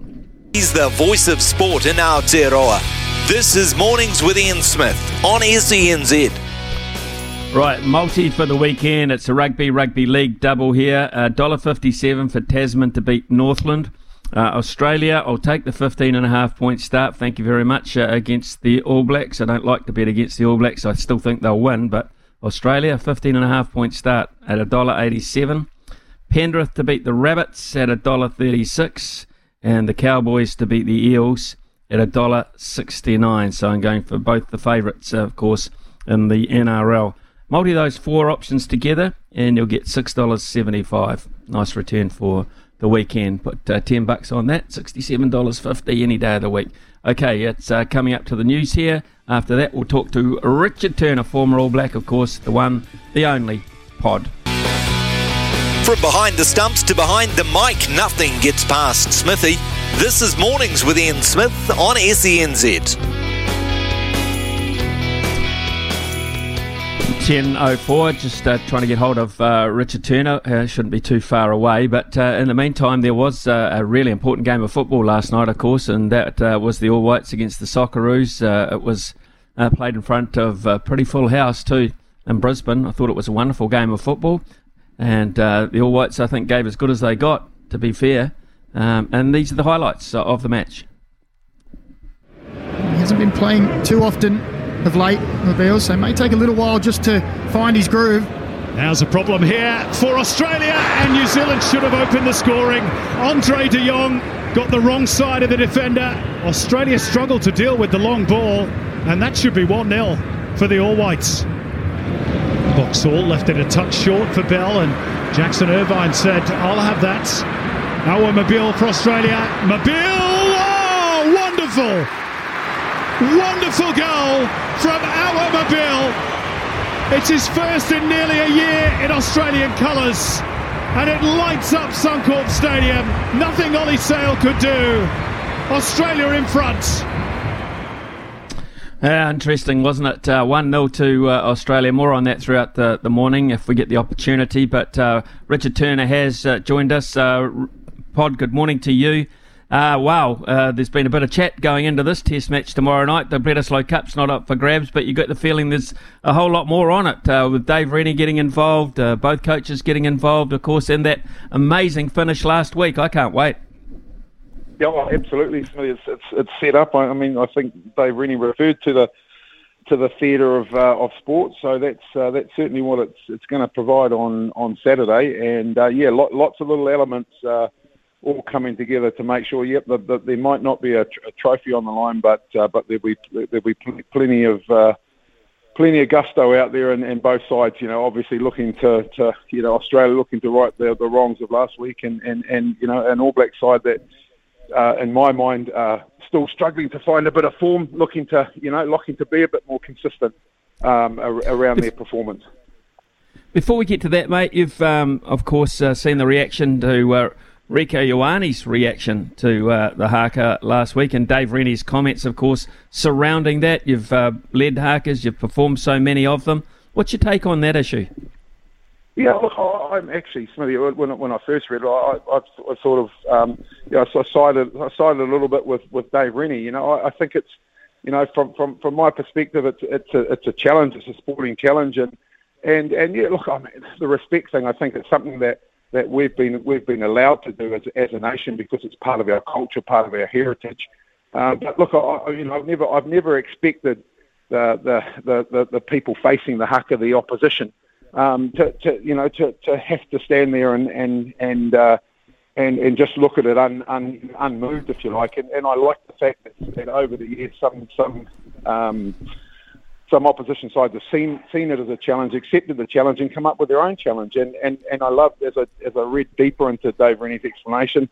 He's the voice of sport in Aotearoa. This is Mornings with Ian Smith on S E N Z. Right, multi for the weekend. It's a rugby, rugby league double here. one dollar fifty-seven for Tasman to beat Northland. Uh, Australia, I'll take the fifteen and a half point start, thank you very much, uh, against the All Blacks. I don't like to bet against the All Blacks. I still think they'll win, but Australia, fifteen and a half point start at one dollar eighty-seven. Penrith to beat the Rabbits at one dollar thirty-six. And the Cowboys to beat the Eels at one dollar sixty-nine. So I'm going for both the favourites, uh, of course, in the N R L. Multi those four options together, and you'll get six dollars seventy-five. Nice return for the weekend. Put uh, ten bucks on that, sixty-seven dollars fifty any day of the week. Okay, it's uh, coming up to the news here. After that, we'll talk to Richard Turner, former All Black, of course, the one, the only pod. From behind the stumps to behind the mic, nothing gets past Smithy. This is Mornings with Ian Smith on S E N Z. ten oh four, just uh, trying to get hold of uh, Richard Turner. Uh, shouldn't be too far away, but uh, in the meantime there was uh, a really important game of football last night, of course, and that uh, was the All Whites against the Socceroos. Uh, it was uh, played in front of a pretty full house too in Brisbane. I thought it was a wonderful game of football, and uh, the All Whites, I think, gave as good as they got, to be fair, um, and these are the highlights of the match. He hasn't been playing too often of late, Mabil, so it may take a little while just to find his groove. Now's a problem here for Australia, and New Zealand should have opened the scoring. Andre de Jong got the wrong side of the defender. Australia struggled to deal with the long ball, and that should be one nil for the All Whites. Boxall left it a touch short for Bell, and Jackson Irvine said, I'll have that. Awer Mabil for Australia. Mabil! Oh, wonderful! Wonderful goal from Awer Mabil. It's his first in nearly a year in Australian colours, and it lights up Suncorp Stadium. Nothing Ollie Sale could do. Australia in front. Uh, interesting, wasn't it? Uh, one nil to uh, Australia. More on that throughout the, the morning if we get the opportunity. But uh, Richard Turner has uh, joined us. Uh, Pod, good morning to you. Uh, wow, uh, there's been a bit of chat going into this test match tomorrow night. The Bledisloe Cup's not up for grabs, but you get the feeling there's a whole lot more on it, uh, with Dave Rennie getting involved, uh, both coaches getting involved, of course, in that amazing finish last week. I can't wait. Yeah, well, absolutely. It's, it's, it's set up. I, I mean, I think Dave Rennie referred to the to the theatre of uh, of sport, so that's uh, that's certainly what it's it's going to provide on, on Saturday. And, uh, yeah, lot, lots of little elements uh all coming together to make sure, yep, that, that there might not be a, tr- a trophy on the line, but uh, but there'll be there'll be pl- plenty of uh, plenty of gusto out there, and, and both sides, you know, obviously looking to, to you know Australia looking to right the, the wrongs of last week, and, and, and you know an All Black side that, uh, in my mind, uh, still struggling to find a bit of form, looking to you know looking to be a bit more consistent um, ar- around their performance. Before we get to that, mate, you've um, of course uh, seen the reaction to. Uh, Rieko Ioane's reaction to uh, the haka last week, and Dave Rennie's comments, of course, surrounding that. You've uh, led hakas, you've performed so many of them. What's your take on that issue? Yeah, look, I, I'm actually, Smithy, when, when I first read it, I, I, I sort of, um, you know, I sided, I sided a little bit with, with Dave Rennie. You know, I, I think it's, you know, from, from, from my perspective, it's it's a, it's a challenge, it's a sporting challenge, and and, and yeah, look, I mean, the respect thing, I think it's something that. that we've been we've been allowed to do as, as a nation, because it's part of our culture, part of our heritage. Uh, but look, I, you know, I've never I've never expected the the the, the, the people facing the haka, the opposition, um, to, to you know to, to have to stand there and and and uh, and, and just look at it un, un, unmoved, if you like. And, and I like the fact that, that over the years some some. Um, Some opposition sides have seen seen it as a challenge, accepted the challenge, and come up with their own challenge. And and, and I loved, as I as I read deeper into Dave Rennie's explanation,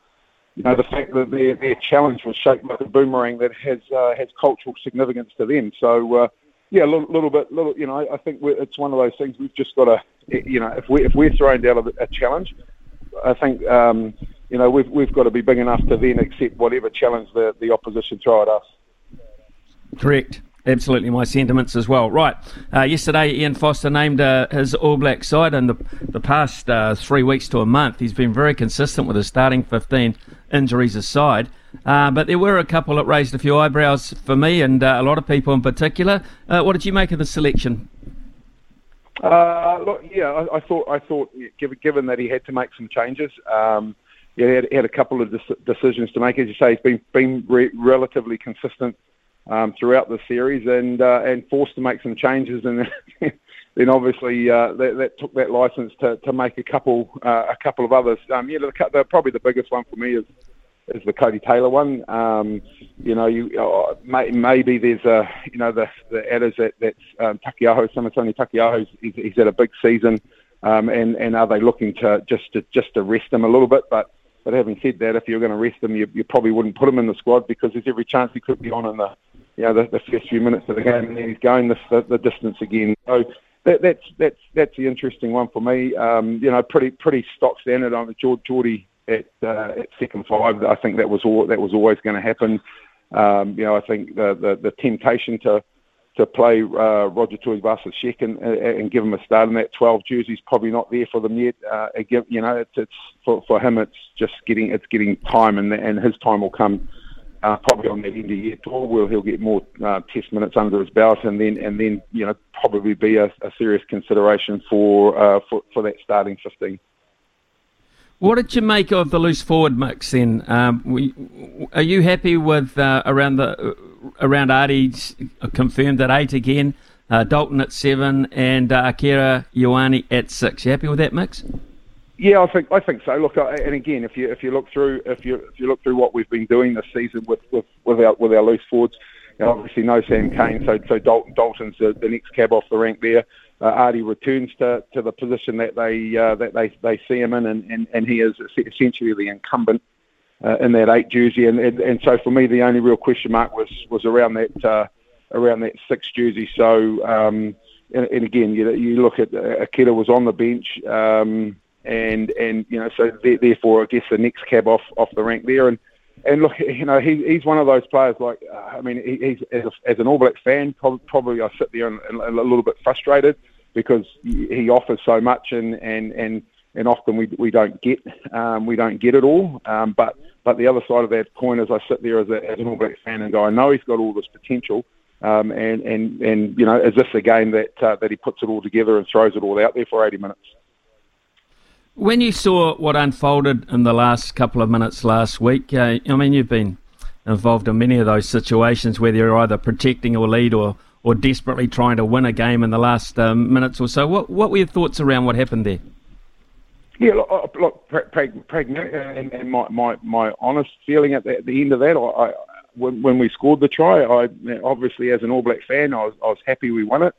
you know, the fact that their their challenge was shaped like a boomerang that has uh, has cultural significance to them. So uh, yeah, a little, little bit, little you know, I think we're, it's one of those things we've just got to, you know, if we if we're thrown down a, a challenge, I think um, you know we've we've got to be big enough to then accept whatever challenge the the opposition throw at us. Correct. Absolutely, my sentiments as well. Right, uh, yesterday Ian Foster named uh, his All Black side, and the, the past uh, three weeks to a month he's been very consistent with his starting fifteen, injuries aside. Uh, but there were a couple that raised a few eyebrows for me, and uh, a lot of people in particular. Uh, what did you make of the selection? Uh, look, yeah, I, I thought I thought given, given that he had to make some changes, um, yeah, he had, he had a couple of dec- decisions to make. As you say, he's been been re- relatively consistent um, throughout the series, and uh, and forced to make some changes, and then obviously uh, that, that took that license to, to make a couple uh, a couple of others. Um, yeah, the, the, probably the biggest one for me is. is the Cody Taylor one. Um, you know, you uh, may, maybe there's a, you know, the the adders that that's um, Takiaho, Samatoni Takiaho, he's, he's had a big season, um, and, and are they looking to just to just to rest him a little bit? But but having said that, if you're going to rest him, you, you probably wouldn't put him in the squad because there's every chance he could be on in the, you know, the, the first few minutes of the game, and then he's going the, the, the distance again. So that, that's that's that's the interesting one for me. Um, you know, pretty pretty stock standard on Jordie. At, uh, at second five, I think that was all, that was always going to happen. Um, you know, I think the the, the temptation to to play uh, Roger Tuivasa-Sheck and, and give him a start in that twelve jersey is probably not there for them yet. Uh, again, you know, it's, it's for, for him, it's just getting it's getting time, and and his time will come uh, probably on that end of year tour where he'll get more uh, test minutes under his belt, and then and then you know probably be a, a serious consideration for uh, for for that starting fifteen. What did you make of the loose forward mix then? Um, we, are you happy with uh, around the around Ardie's confirmed at eight again, uh, Dalton at seven, and uh, Akira Ioane at six? You happy with that mix? Yeah, I think I think so. Look, I, and again, if you if you look through if you if you look through what we've been doing this season with with, with our with our loose forwards, you know, obviously no Sam Cane, so so Dalton Dalton's the, the next cab off the rank there. Uh, Ardie returns to, to the position that they uh, that they, they see him in, and, and, and he is essentially the incumbent uh, in that eight jersey. And, and and so for me, the only real question mark was was around that uh, around that six jersey. So um, and, and again, you you look at uh, Akira was on the bench, um, and and you know so th- therefore I guess the next cab off, off the rank there. And and look, you know he he's one of those players. Like uh, I mean, he, he's as, a, as an All Black fan, probably, probably I sit there and, and a little bit frustrated, because he offers so much, and, and, and, and often we we don't get um, we don't get it all. Um, but but the other side of that coin is I sit there as, a, as an All Black fan and go, I know he's got all this potential, um, and, and and you know, is this a game that uh, that he puts it all together and throws it all out there for eighty minutes? When you saw what unfolded in the last couple of minutes last week, uh, I mean, you've been involved in many of those situations where you're either protecting or lead or. or desperately trying to win a game in the last um, minutes or so. What what were your thoughts around what happened there? Yeah, look, look pra- pra- pragmatic, and, and my, my, my honest feeling at the, at the end of that, I, I when, when we scored the try, I obviously as an All Black fan, I was, I was happy we won it.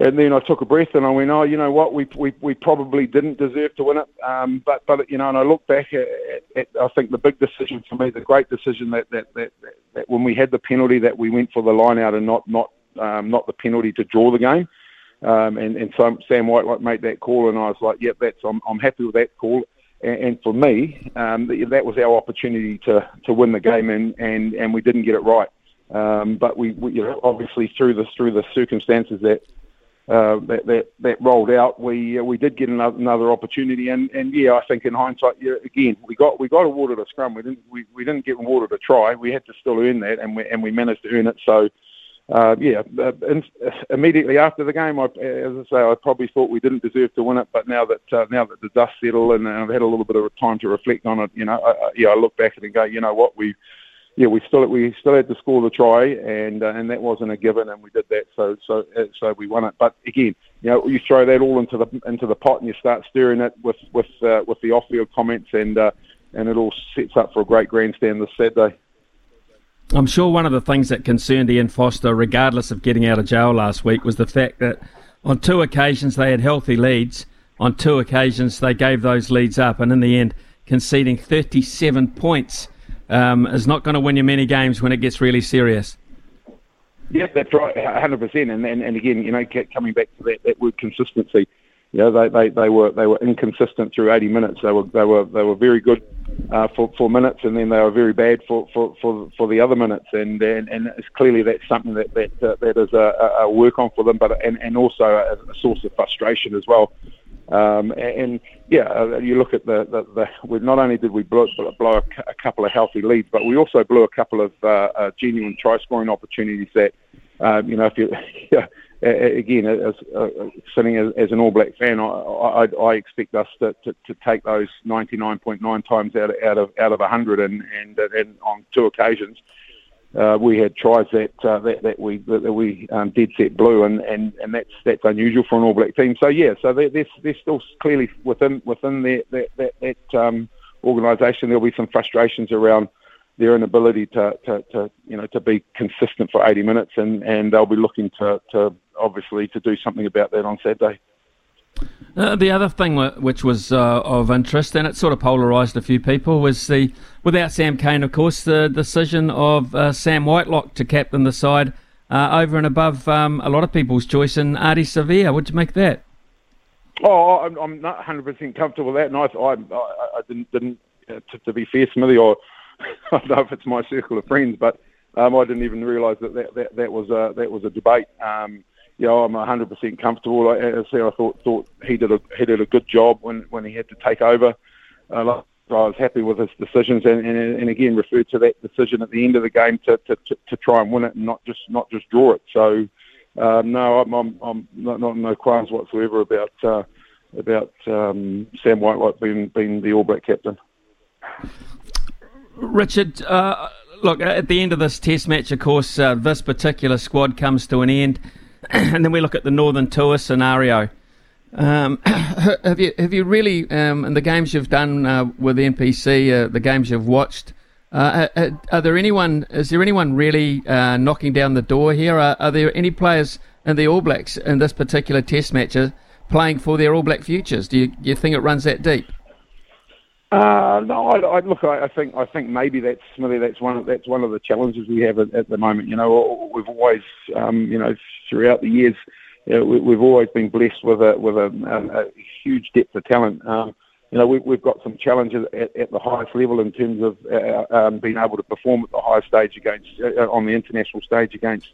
And then I took a breath and I went, oh, you know what, we we, we probably didn't deserve to win it. Um, but, but you know, and I look back at, at, at I think the big decision for me, the great decision that, that, that, that, that when we had the penalty that we went for the line out and not, not Um, not the penalty to draw the game, um, and and so Sam Whitelock made that call, and I was like, "Yep, that's I'm I'm happy with that call." And, and for me, um, that was our opportunity to, to win the game, and, and, and we didn't get it right. Um, but we, we, you know, obviously through the through the circumstances that uh, that, that that rolled out, we uh, we did get another, another opportunity, and, and yeah, I think in hindsight, yeah, again, we got we got awarded a scrum. We didn't we, we didn't get awarded a try. We had to still earn that, and we and we managed to earn it. So. Uh, yeah, uh, in, uh, immediately after the game, I, as I say, I probably thought we didn't deserve to win it. But now that uh, now that the dust settled and I've had a little bit of time to reflect on it, you know, I, I, yeah, I look back at it and go, you know what, we, yeah, we still we still had to score the try, and uh, and that wasn't a given, and we did that, so so uh, so we won it. But again, you know, you throw that all into the into the pot and you start stirring it with with uh, with the off-field comments, and uh, and it all sets up for a great grandstand this Saturday. I'm sure one of the things that concerned Ian Foster, regardless of getting out of jail last week, was the fact that on two occasions they had healthy leads, on two occasions they gave those leads up, and in the end conceding thirty-seven points um, is not going to win you many games when it gets really serious. Yeah, that's right, one hundred percent. And, and, and again, you know, coming back to that, that word consistency. You know, they, they, they were they were inconsistent through eighty minutes. They were they were they were very good uh, for for minutes, and then they were very bad for for, for, for the other minutes. And, and and it's clearly that's something that that uh, that is a, a work on for them, but and, and also a, a source of frustration as well. Um, and, and yeah, you look at the the, the not only did we blow blow a, a couple of healthy leads, but we also blew a couple of uh, uh, genuine try scoring opportunities that. Um, you know, if you, yeah, uh, again, as, uh, sitting as, as an All Black fan, I, I, I expect us to, to, to take those ninety-nine point nine times out of out of out of one hundred, and and, and on two occasions. Uh, we had tries that uh, that, that we that we um, dead set blew, and, and, and that's that's unusual for an All Black team. So yeah, so they're they're, they're still clearly within within their, that that, that um, organisation. There'll be some frustrations around their inability to, to, to you know to be consistent for eighty minutes, and, and they'll be looking to, to obviously to do something about that on Saturday. Uh, the other thing which was uh, of interest, and it sort of polarised a few people, was the, without Sam Cane, of course, the decision of uh, Sam Whitelock to captain the side uh, over and above um, a lot of people's choice in Ardie Savea. What'd you make of that? Oh, I'm, I'm not one hundred percent comfortable with that, and I, I, I didn't, didn't uh, to, to be fair, Smithy, or I don't know if it's my circle of friends, but um, I didn't even realise that that, that that was a that was a debate. Um, You know, I'm one hundred percent comfortable. As I said, I thought thought he did a he did a good job when, when he had to take over. Uh, I was happy with his decisions, and, and, and again referred to that decision at the end of the game to, to, to, to try and win it, and not just not just draw it. So um, no, I'm I'm, I'm not, not no qualms whatsoever about uh, about um, Sam Whitelock being being the All Black captain. Richard, uh, look, at the end of this Test match, of course, uh, this particular squad comes to an end. And then we look at the Northern Tour scenario. Um, have you have you really, um, in the games you've done uh, with the N P C, uh, the games you've watched, uh, are, are there anyone? Is there anyone really uh, knocking down the door here? Are, are there any players in the All Blacks in this particular Test match playing for their All Black futures? Do you, you think it runs that deep? Uh, no, I, I, look, I, I think I think maybe that's maybe that's one of, that's one of the challenges we have at, at the moment. You know, we've always, um, you know, throughout the years, you know, we, we've always been blessed with a with a, a huge depth of talent. Um, you know, we, we've got some challenges at, at the highest level in terms of uh, um, being able to perform at the highest stage against uh, on the international stage against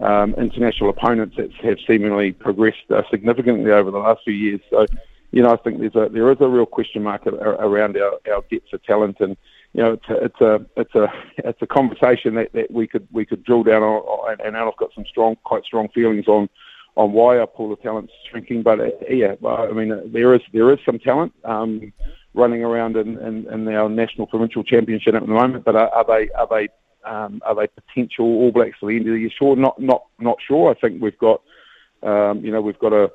um, international opponents that have seemingly progressed uh, significantly over the last few years. So. You know, I think there's a, there is a real question mark around our, our depth of talent, and you know, it's a, it's a it's a it's a conversation that, that we could we could drill down on. And, and I've got some strong, quite strong feelings on, on why our pool of talent's shrinking. But uh, yeah, I mean, there is there is some talent um, running around in, in, in our national provincial championship at the moment. But are, are they are they um, are they potential All Blacks for the end of the year? Sure, not not not sure. I think we've got um, you know we've got a.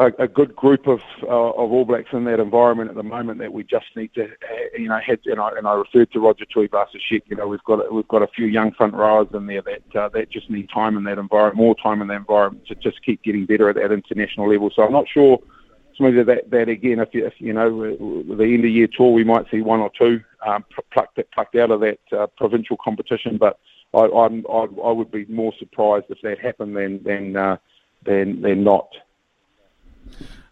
A, a good group of uh, of All Blacks in that environment at the moment that we just need to, uh, you know, had, and I and I referred to Roger Tuivasa-Sheck. You know, we've got we've got a few young front rowers in there that uh, that just need time in that environment, more time in that environment to just keep getting better at that international level. So I'm not sure, Smithy, that that again, if you, if you know, with the end of year tour, we might see one or two um, plucked plucked out of that uh, provincial competition. But I I'm, I I would be more surprised if that happened than than uh, than than not.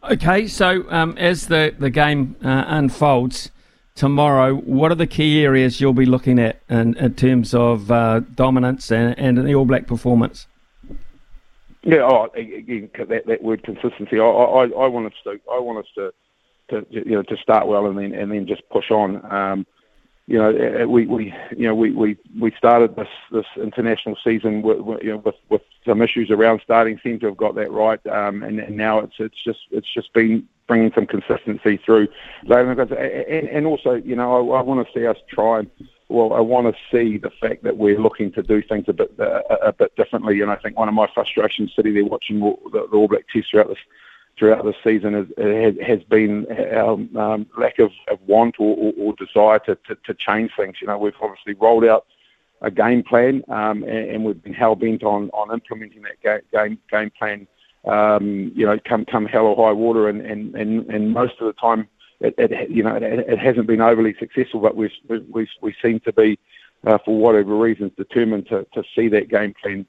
Okay, so um, as the, the game uh, unfolds tomorrow, what are the key areas you'll be looking at in, in terms of uh, dominance and, and the All Black performance? Yeah, oh, again, that, that word consistency. I, I, I want us to, I want us to, to, you know, to start well and then and then just push on. Um, you know, we, we you know we, we, we started this, this international season with, you know, with, with some issues around starting. Seem to have got that right, um, and, and now it's it's just it's just been bringing some consistency through. And, and also, you know, I, I want to see us try and well, I want to see the fact that we're looking to do things a bit uh, a bit differently. And I think one of my frustrations sitting there watching the, the All Black Test throughout this throughout this season is, has, has been our um, lack of, of want or, or, or desire to, to, to change things. You know, we've obviously rolled out a game plan, um, and, and we've been hell bent on, on implementing that ga- game game plan. Um, you know, come come hell or high water, and, and, and, and most of the time, it, it you know it, it hasn't been overly successful. But we we we seem to be, uh, for whatever reasons, determined to, to see that game plan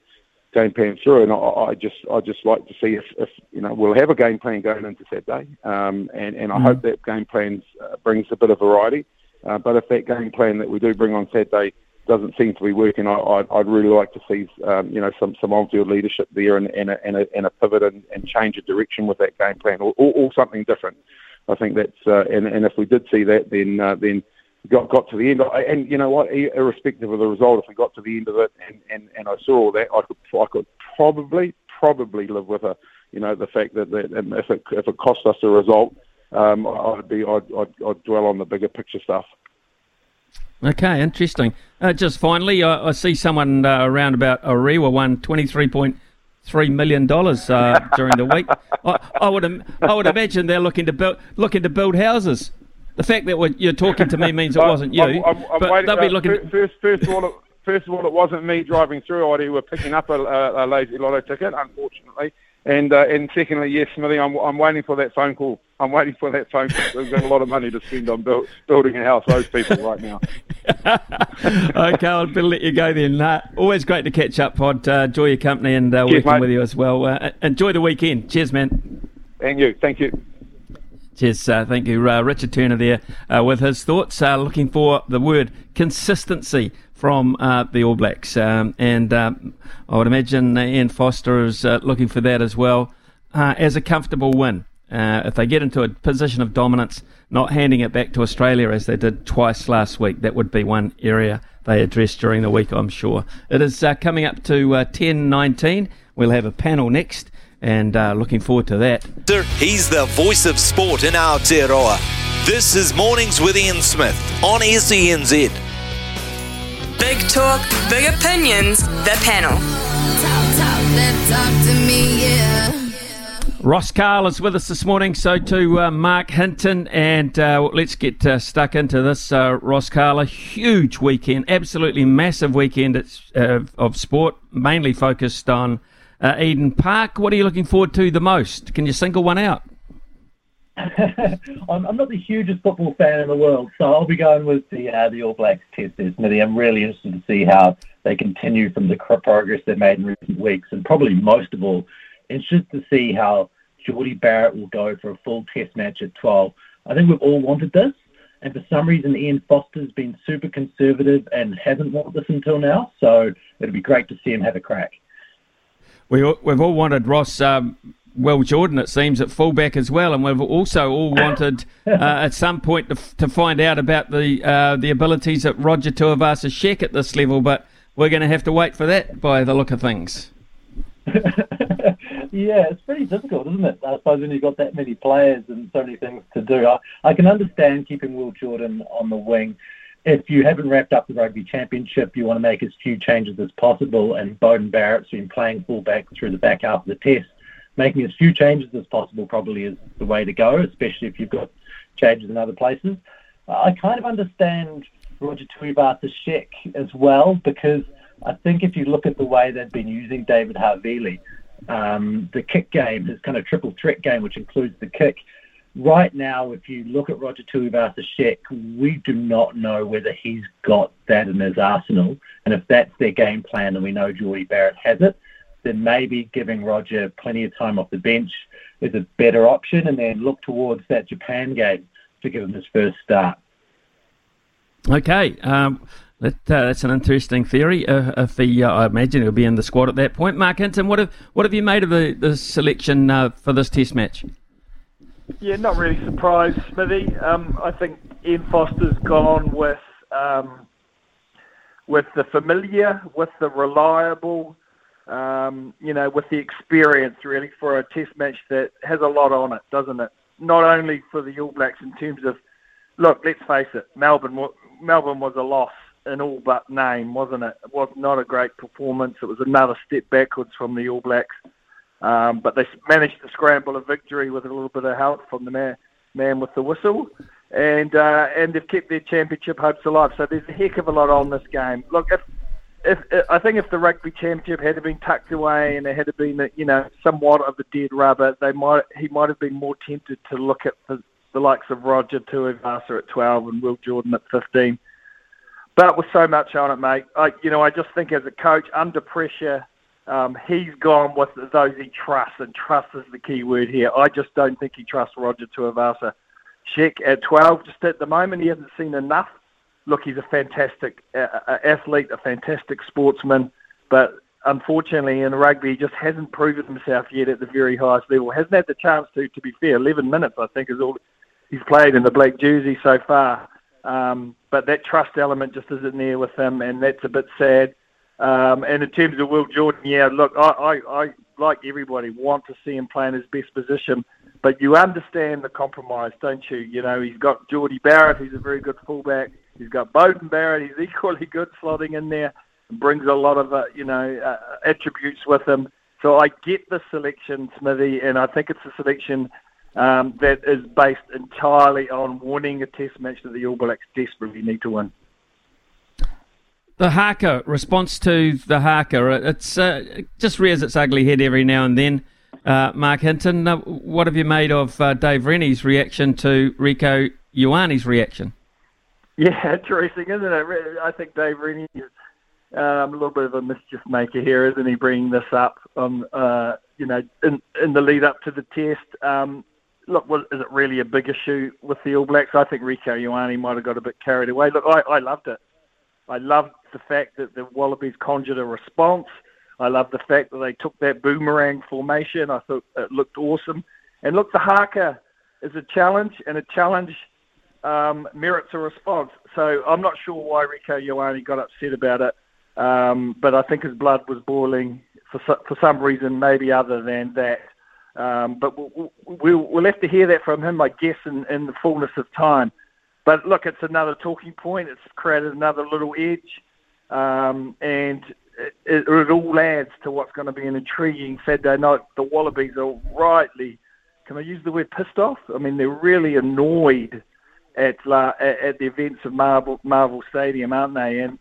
game plan through. And I, I just I just like to see if, if you know we'll have a game plan going into Saturday, um, and and I mm-hmm. hope that game plan uh, brings a bit of variety. Uh, but if that game plan that we do bring on Saturday doesn't seem to be working, I, I'd, I'd really like to see um, you know some, some on-field leadership there, and, and, a, and, a, and a pivot and, and change of direction with that game plan, or, or, or something different. I think that's uh, and, and if we did see that, then uh, then got got to the end. And you know what, irrespective of the result, if we got to the end of it and, and, and I saw all that, I could I could probably probably live with a, you know, the fact that, that and if it if it cost us a result, um, I'd be I'd, I'd I'd dwell on the bigger picture stuff. Okay, interesting. Uh, just finally, I, I see someone uh, around about Orewa won twenty-three point three million dollars uh, during the week. I, I would Im- I would imagine they're looking to build looking to build houses. The fact that we're, you're talking to me means it wasn't you. I'm, I'm, I'm but waiting, they'll be looking. Uh, first, first of all, it, first of all, it wasn't me driving through. I were picking up a, a, a lazy lotto ticket, unfortunately. And uh, and secondly, yes, Smithy, I'm I'm waiting for that phone call. I'm waiting for that phone call. We've got a lot of money to spend on build, building a house. Those people right now. Okay, I'll better let you go then. Uh, always great to catch up, Pod. Uh, enjoy your company and uh, Cheers, working mate. With you as well. Uh, enjoy the weekend. Cheers, man. And you. Thank you. Cheers. Uh, thank you, uh, Richard Turner there uh, with his thoughts. Uh, looking for the word consistency from uh, the All Blacks. Um, and um, I would imagine Ian Foster is uh, looking for that as well uh, as a comfortable win. Uh, if they get into a position of dominance, not handing it back to Australia as they did twice last week, that would be one area they address during the week, I'm sure. It is uh, coming up to uh, ten nineteen. We'll have a panel next and uh, looking forward to that. He's the voice of sport in Aotearoa. This is Mornings with Ian Smith on S E N Z. Big talk, big opinions, the panel. Talk, talk, then talk to me, yeah. Ross Karl is with us this morning, so too uh, Mark Hinton, and uh, let's get uh, stuck into this. Uh, Ross Karl, a huge weekend, absolutely massive weekend uh, of sport, mainly focused on uh, Eden Park. What are you looking forward to the most? Can you single one out? I'm, I'm not the hugest football fan in the world, so I'll be going with the uh, the All Blacks test there, Smithy. I'm really interested to see how they continue from the progress they've made in recent weeks, and probably most of all, interested to see how Jordie Barrett will go for a full test match at twelve. I think we've all wanted this, and for some reason Ian Foster's been super conservative and hasn't wanted this until now, so it'll be great to see him have a crack. We, we've all wanted Ross... Um... Will Jordan, it seems, at fullback as well, and we've also all wanted uh, at some point to, f- to find out about the uh, the abilities of Roger Tuivasa-Sheck at this level, but we're going to have to wait for that by the look of things. Yeah, it's pretty difficult, isn't it? I suppose when you've got that many players and so many things to do. I, I can understand keeping Will Jordan on the wing. If you haven't wrapped up the Rugby Championship, you want to make as few changes as possible, and Beauden Barrett's been playing fullback through the back half of the test. Making as few changes as possible probably is the way to go, especially if you've got changes in other places. I kind of understand Roger Tuivasa-Sheck as well, because I think if you look at the way they've been using David Havili, um, the kick game, his kind of triple threat game, which includes the kick, right now, if you look at Roger Tuivasa-Sheck, we do not know whether he's got that in his arsenal. And if that's their game plan, and we know Jordie Barrett has it, then maybe giving Roger plenty of time off the bench is a better option, and then look towards that Japan game to give him his first start. Okay, um, that, uh, that's an interesting theory. Uh, if he, uh, I imagine he'll be in the squad at that point. Mark Hinton, what have what have you made of the, the selection uh, for this Test match? Yeah, not really surprised, Smithy. Um, I think Ian Foster's gone with um, with the familiar, with the reliable. Um, you know, with the experience, really, for a test match that has a lot on it, doesn't it? Not only for the All Blacks in terms of, look, let's face it, Melbourne Melbourne was a loss in all but name, wasn't it? It was not a great performance. It was another step backwards from the All Blacks. Um, but they managed to scramble a victory with a little bit of help from the man, man with the whistle. And uh, and they've kept their championship hopes alive. So there's a heck of a lot on this game. Look, if... If, I think if the Rugby Championship had been tucked away and there had been, you know, somewhat of a dead rubber, they might he might have been more tempted to look at the, the likes of Roger Tuivasa at twelve and Will Jordan at fifteen. But with so much on it, mate, I, you know, I just think as a coach, under pressure, um, he's gone with those he trusts, and trust is the key word here. I just don't think he trusts Roger Tuivasa-Sheck at twelve. Just at the moment, he hasn't seen enough. Look, he's a fantastic uh, athlete, a fantastic sportsman, but unfortunately in rugby he just hasn't proven himself yet at the very highest level. Hasn't had the chance to, to be fair. eleven minutes, I think, is all he's played in the black jersey so far. Um, but that trust element just isn't there with him, and that's a bit sad. Um, and in terms of Will Jordan, yeah, look, I, I, I like everybody, want to see him play in his best position. But you understand the compromise, don't you? You know, he's got Jordie Barrett, who's a very good fullback. He's got Beauden Barrett, he's equally good slotting in there, and brings a lot of, uh, you know, uh, attributes with him. So I get the selection, Smithy, and I think it's a selection um, that is based entirely on winning a test match that the All Blacks desperately need to win. The haka, response to the haka, it's, uh, it just rears its ugly head every now and then. Uh, Mark Hinton, uh, what have you made of uh, Dave Rennie's reaction to Rieko Ioane's reaction? Yeah, interesting, isn't it? I think Dave Rennie is um, a little bit of a mischief maker here, isn't he, bringing this up on, uh, you know, in, in the lead up to the test. Um, look, well, is it really a big issue with the All Blacks? I think Rieko Ioane might have got a bit carried away. Look, I, I loved it. I loved the fact that the Wallabies conjured a response. I loved the fact that they took that boomerang formation. I thought it looked awesome. And look, the haka is a challenge, and a challenge um, merits a response. So I'm not sure why Rieko Ioane got upset about it, um, but I think his blood was boiling for, for some reason, maybe other than that. Um, but we'll, we'll, we'll have to hear that from him, I guess, in, in the fullness of time. But look, it's another talking point. It's created another little edge, um, and it, it, it all adds to what's going to be an intriguing Saturday night. The Wallabies are rightly, can I use the word pissed off? I mean, they're really annoyed at uh, at the events of Marvel, Marvel Stadium, aren't they? And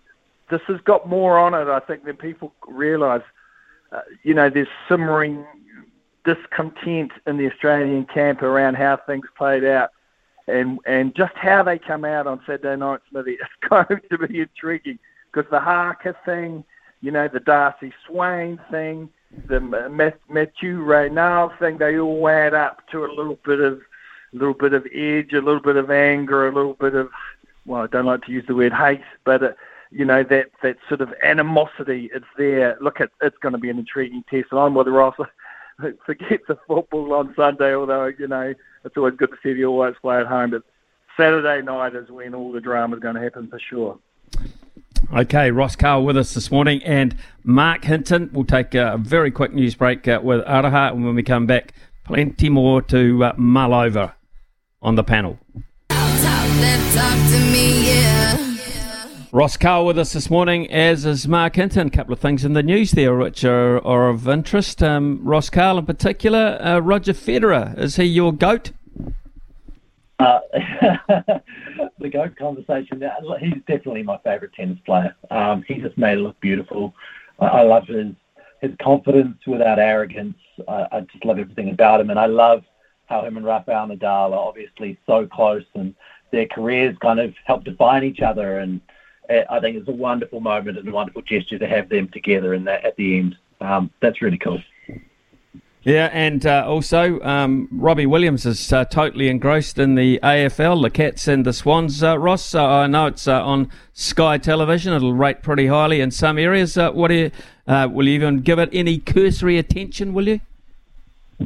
this has got more on it, I think, than people realise. Uh, you know, there's simmering discontent in the Australian camp around how things played out. And and just how they come out on Saturday night, Smithy, it's going to be intriguing. Because the haka thing, you know, the Darcy Swain thing, the Mathieu Reynal thing, they all add up to a little bit of a little bit of edge, a little bit of anger, a little bit of, well, I don't like to use the word hate, but, uh, you know, that, that sort of animosity, it's there. Look, it, it's going to be an intriguing test. And I'm with Ross. Forget the football on Sunday, although, you know, it's always good to see the All Blacks play at home, but Saturday night is when all the drama is going to happen for sure. Okay, Ross Karl with us this morning, and Mark Hinton. We'll take a very quick news break with Araha, and when we come back, plenty more to mull over on the panel. I'll talk, then talk to me, yeah. Ross Karl with us this morning, as is Mark Hinton. A couple of things in the news there which are, are of interest. Um, Ross Karl in particular, uh, Roger Federer, is he your GOAT? Uh, the GOAT conversation, he's definitely my favourite tennis player. Um, he just made it look beautiful. I, I love his, his confidence without arrogance. I, I just love everything about him, and I love how him and Rafael Nadal are obviously so close, and their careers kind of help define each other, and I think it's a wonderful moment and a wonderful gesture to have them together in that at the end. Um, that's really cool. Yeah, and uh, also um, Robbie Williams is uh, totally engrossed in the A F L, the Cats and the Swans. Uh, Ross, uh, I know it's uh, on Sky Television. It'll rate pretty highly in some areas. Uh, what do you, uh, will you even give it any cursory attention, will you?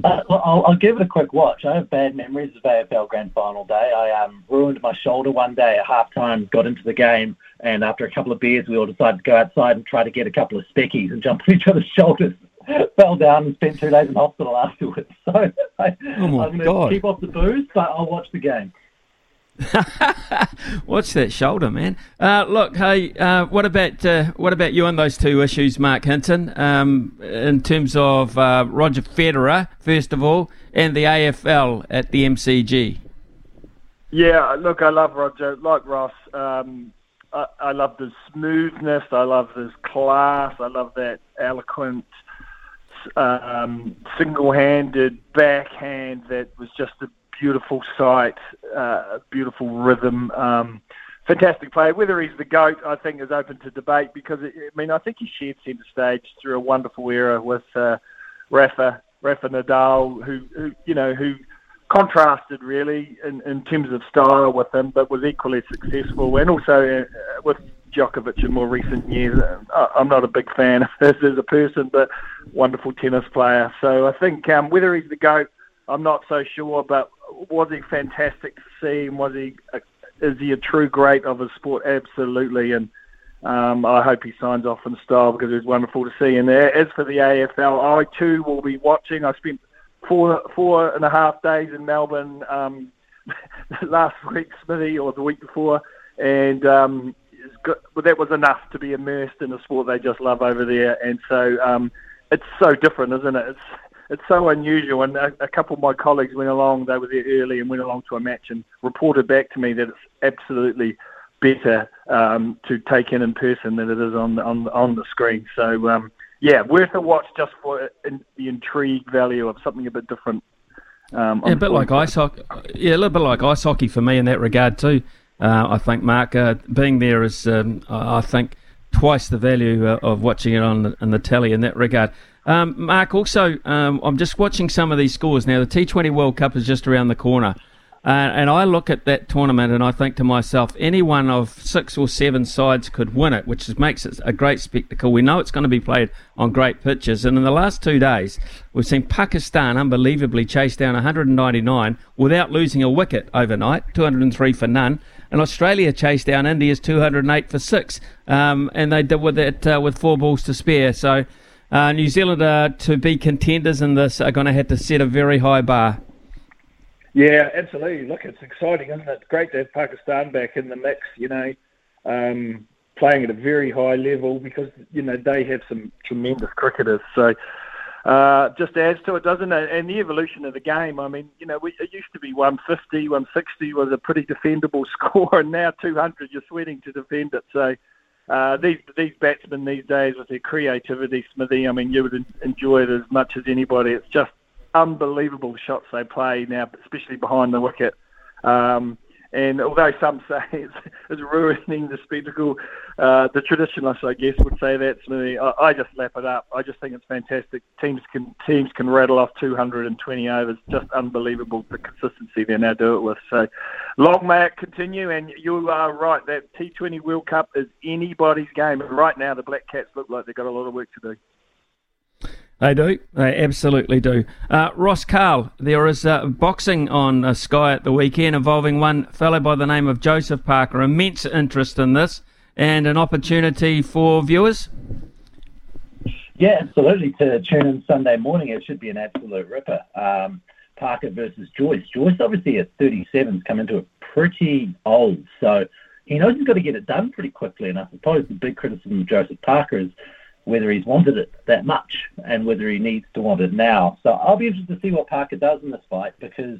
Uh, I'll, I'll give it a quick watch. I have bad memories of A F L Grand Final day. I um, ruined my shoulder one day at halftime, got into the game, and after a couple of beers, we all decided to go outside and try to get a couple of speckies and jump on each other's shoulders. Fell down and spent two days in hospital afterwards. So I, oh my I'm going to keep off the booze, but I'll watch the game. Watch that shoulder, man. Uh, look, hey, uh, what about uh, what about you on those two issues, Mark Hinton, um, in terms of uh, Roger Federer, first of all, and the A F L at the M C G? Yeah, look, I love Roger. Like Ross, um, I, I love his smoothness. I love his class. I love that eloquent, um, single-handed backhand that was just a beautiful sight, uh, beautiful rhythm, um, fantastic player. Whether he's the GOAT, I think, is open to debate because, it, I mean, I think he shared centre stage through a wonderful era with uh, Rafa, Rafa Nadal, who, who, you know, who contrasted really in, in terms of style with him, but was equally successful. And also uh, with Djokovic in more recent years. Uh, I'm not a big fan of his as a person, but wonderful tennis player. So I think um, whether he's the GOAT, I'm not so sure, but was he fantastic to see? Was he a, is he a true great of his sport? Absolutely, and Um, I hope he signs off from the style because it was wonderful to see in there. As for the A F L, I too will be watching. I spent four four and a half days in Melbourne um, last week, Smithy, or the week before, and um, got, well, that was enough to be immersed in a sport they just love over there. And so um, it's so different, isn't it? It's it's so unusual. And a, a couple of my colleagues went along; they were there early and went along to a match and reported back to me that it's absolutely better um, to take in in person than it is on on on the screen. So um, yeah, worth a watch just for in, the intrigue value of something a bit different. Um, yeah, a bit like ice hockey. Yeah, a little bit like ice hockey for me in that regard too. Uh, I think Mark uh, being there is um, I think twice the value uh, of watching it on the, on the telly in that regard. Um, Mark, also um, I'm just watching some of these scores now. The T twenty World Cup is just around the corner. Uh, and I look at that tournament and I think to myself, any one of six or seven sides could win it, which is, makes it a great spectacle. We know it's going to be played on great pitches. And in the last two days, we've seen Pakistan unbelievably chase down one hundred ninety-nine without losing a wicket overnight, two hundred three for none. And Australia chased down India's two hundred eight for six. Um, and they did with it uh, with four balls to spare. So uh, New Zealand, uh, to be contenders in this, are going to have to set a very high bar. Yeah, absolutely. Look, it's exciting, isn't it? Great to have Pakistan back in the mix, you know, um, playing at a very high level because, you know, they have some tremendous cricketers. So uh, just adds to it, doesn't it? And the evolution of the game. I mean, you know, we, it used to be one fifty, one sixty was a pretty defendable score, and now two hundred, you're sweating to defend it. So uh, these these batsmen these days with their creativity, Smithy, I mean, you would enjoy it as much as anybody. It's just unbelievable shots they play now, especially behind the wicket. Um, and although some say it's, it's ruining the spectacle, uh, the traditionalists, I guess, would say that to me. I, I just lap it up. I just think it's fantastic. Teams can teams can rattle off two hundred twenty overs. Just unbelievable the consistency they now do it with. So long may it continue. And you are right. That T twenty World Cup is anybody's game. And right now, the Black Cats look like they've got a lot of work to do. They do. They absolutely do. Uh, Ross Karl, there is uh, boxing on uh, Sky at the weekend involving one fellow by the name of Joseph Parker. Immense interest in this and an opportunity for viewers. Yeah, absolutely. To tune in Sunday morning, it should be an absolute ripper. Um, Parker versus Joyce. Joyce, obviously, at thirty-seven's come into it pretty old. So he knows he's got to get it done pretty quickly. And I suppose the big criticism of Joseph Parker is whether he's wanted it that much and whether he needs to want it now. So I'll be interested to see what Parker does in this fight because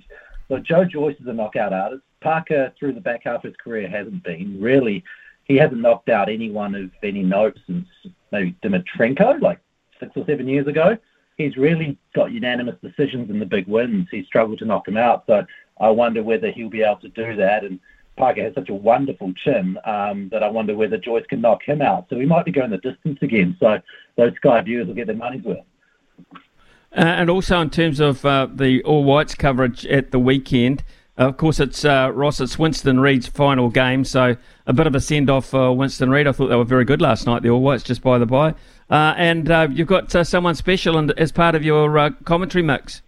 look, Joe Joyce is a knockout artist. Parker, through the back half of his career, hasn't been. Really, he hasn't knocked out anyone of any note since maybe Dimitrenko, like six or seven years ago. He's really got unanimous decisions in the big wins. He's struggled to knock him out. So I wonder whether he'll be able to do that. And Parker has such a wonderful chin um, that I wonder whether Joyce can knock him out. So we might be going the distance again. So those Sky viewers will get their money's worth. Uh, and also in terms of uh, the All Whites coverage at the weekend, uh, of course it's uh, Ross, it's Winston Reid's final game. So a bit of a send-off for Winston Reid. I thought they were very good last night, the All Whites, just by the by. Uh, and uh, you've got uh, someone special in, as part of your uh, commentary mix.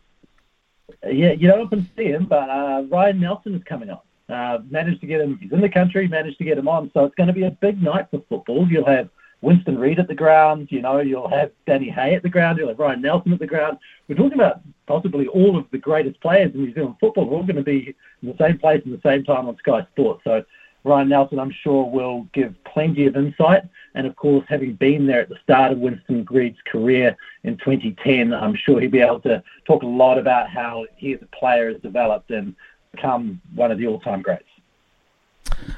Yeah, you don't often see him, but uh, Ryan Nelsen is coming on. Uh, managed to get him, he's in the country, managed to get him on. So it's going to be a big night for football. You'll have Winston Reid at the ground, you know, you'll have Danny Hay at the ground, you'll have Ryan Nelsen at the ground. We're talking about possibly all of the greatest players in New Zealand football. We're all going to be in the same place at the same time on Sky Sports. So Ryan Nelsen, I'm sure, will give plenty of insight. And of course, having been there at the start of Winston Reid's career in twenty ten, I'm sure he'll be able to talk a lot about how he as a player has developed and become one of the all-time greats.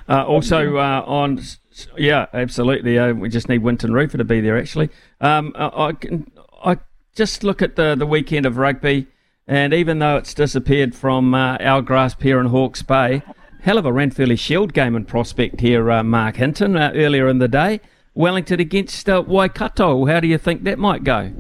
Uh, also uh, on, yeah, absolutely. Uh, we just need Winton Rufer to be there, actually. Um, I, I, I just look at the, the weekend of rugby, and even though it's disappeared from uh, our grasp here in Hawke's Bay, hell of a Ranfurly Shield game in prospect here, uh, Mark Hinton, uh, earlier in the day. Wellington against uh, Waikato. How do you think that might go?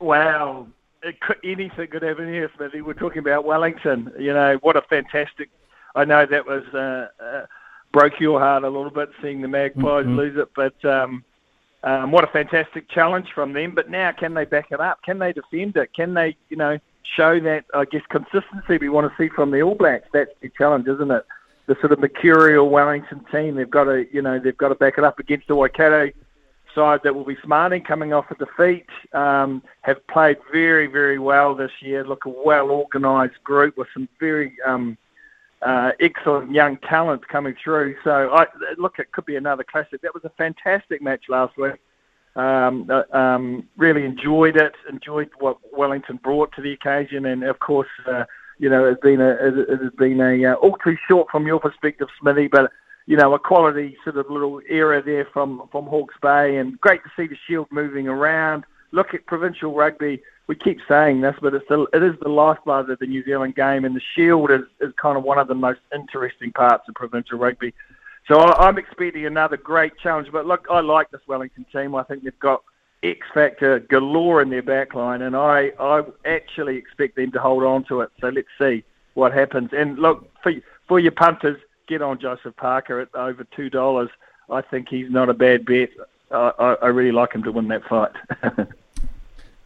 Wow. It could, anything could happen here, Smithy. We're talking about Wellington. You know, what a fantastic... I know that was uh, uh, broke your heart a little bit, seeing the Magpies mm-hmm. lose it, but um, um, what a fantastic challenge from them. But now, can they back it up? Can they defend it? Can they, you know, show that, I guess, consistency we want to see from the All Blacks? That's the challenge, isn't it? the sort of mercurial Wellington team. They've got to, you know, they've got to back it up against the Waikato side that will be smarting coming off a defeat. Um, have played very, very well this year. Look, a well-organised group with some very um, uh, excellent young talent coming through. So, I, look, it could be another classic. That was a fantastic match last week. Um, uh, um, really enjoyed it. Enjoyed what Wellington brought to the occasion, and of course. Uh, You know, it's been a, it has been a uh, all too short from your perspective, Smithy, but, you know, a quality sort of little era there from, from Hawke's Bay, and great to see the Shield moving around. Look at provincial rugby. We keep saying this, but it's the, it is the lifeblood of the New Zealand game, and the Shield is, is kind of one of the most interesting parts of provincial rugby. So I, I'm expecting another great challenge, but look, I like this Wellington team. I think they've got X-Factor galore in their backline, and I, I actually expect them to hold on to it. So let's see what happens. And look, for, for your punters, get on Joseph Parker at over two dollars. I think he's not a bad bet. I, I, I really like him to win that fight.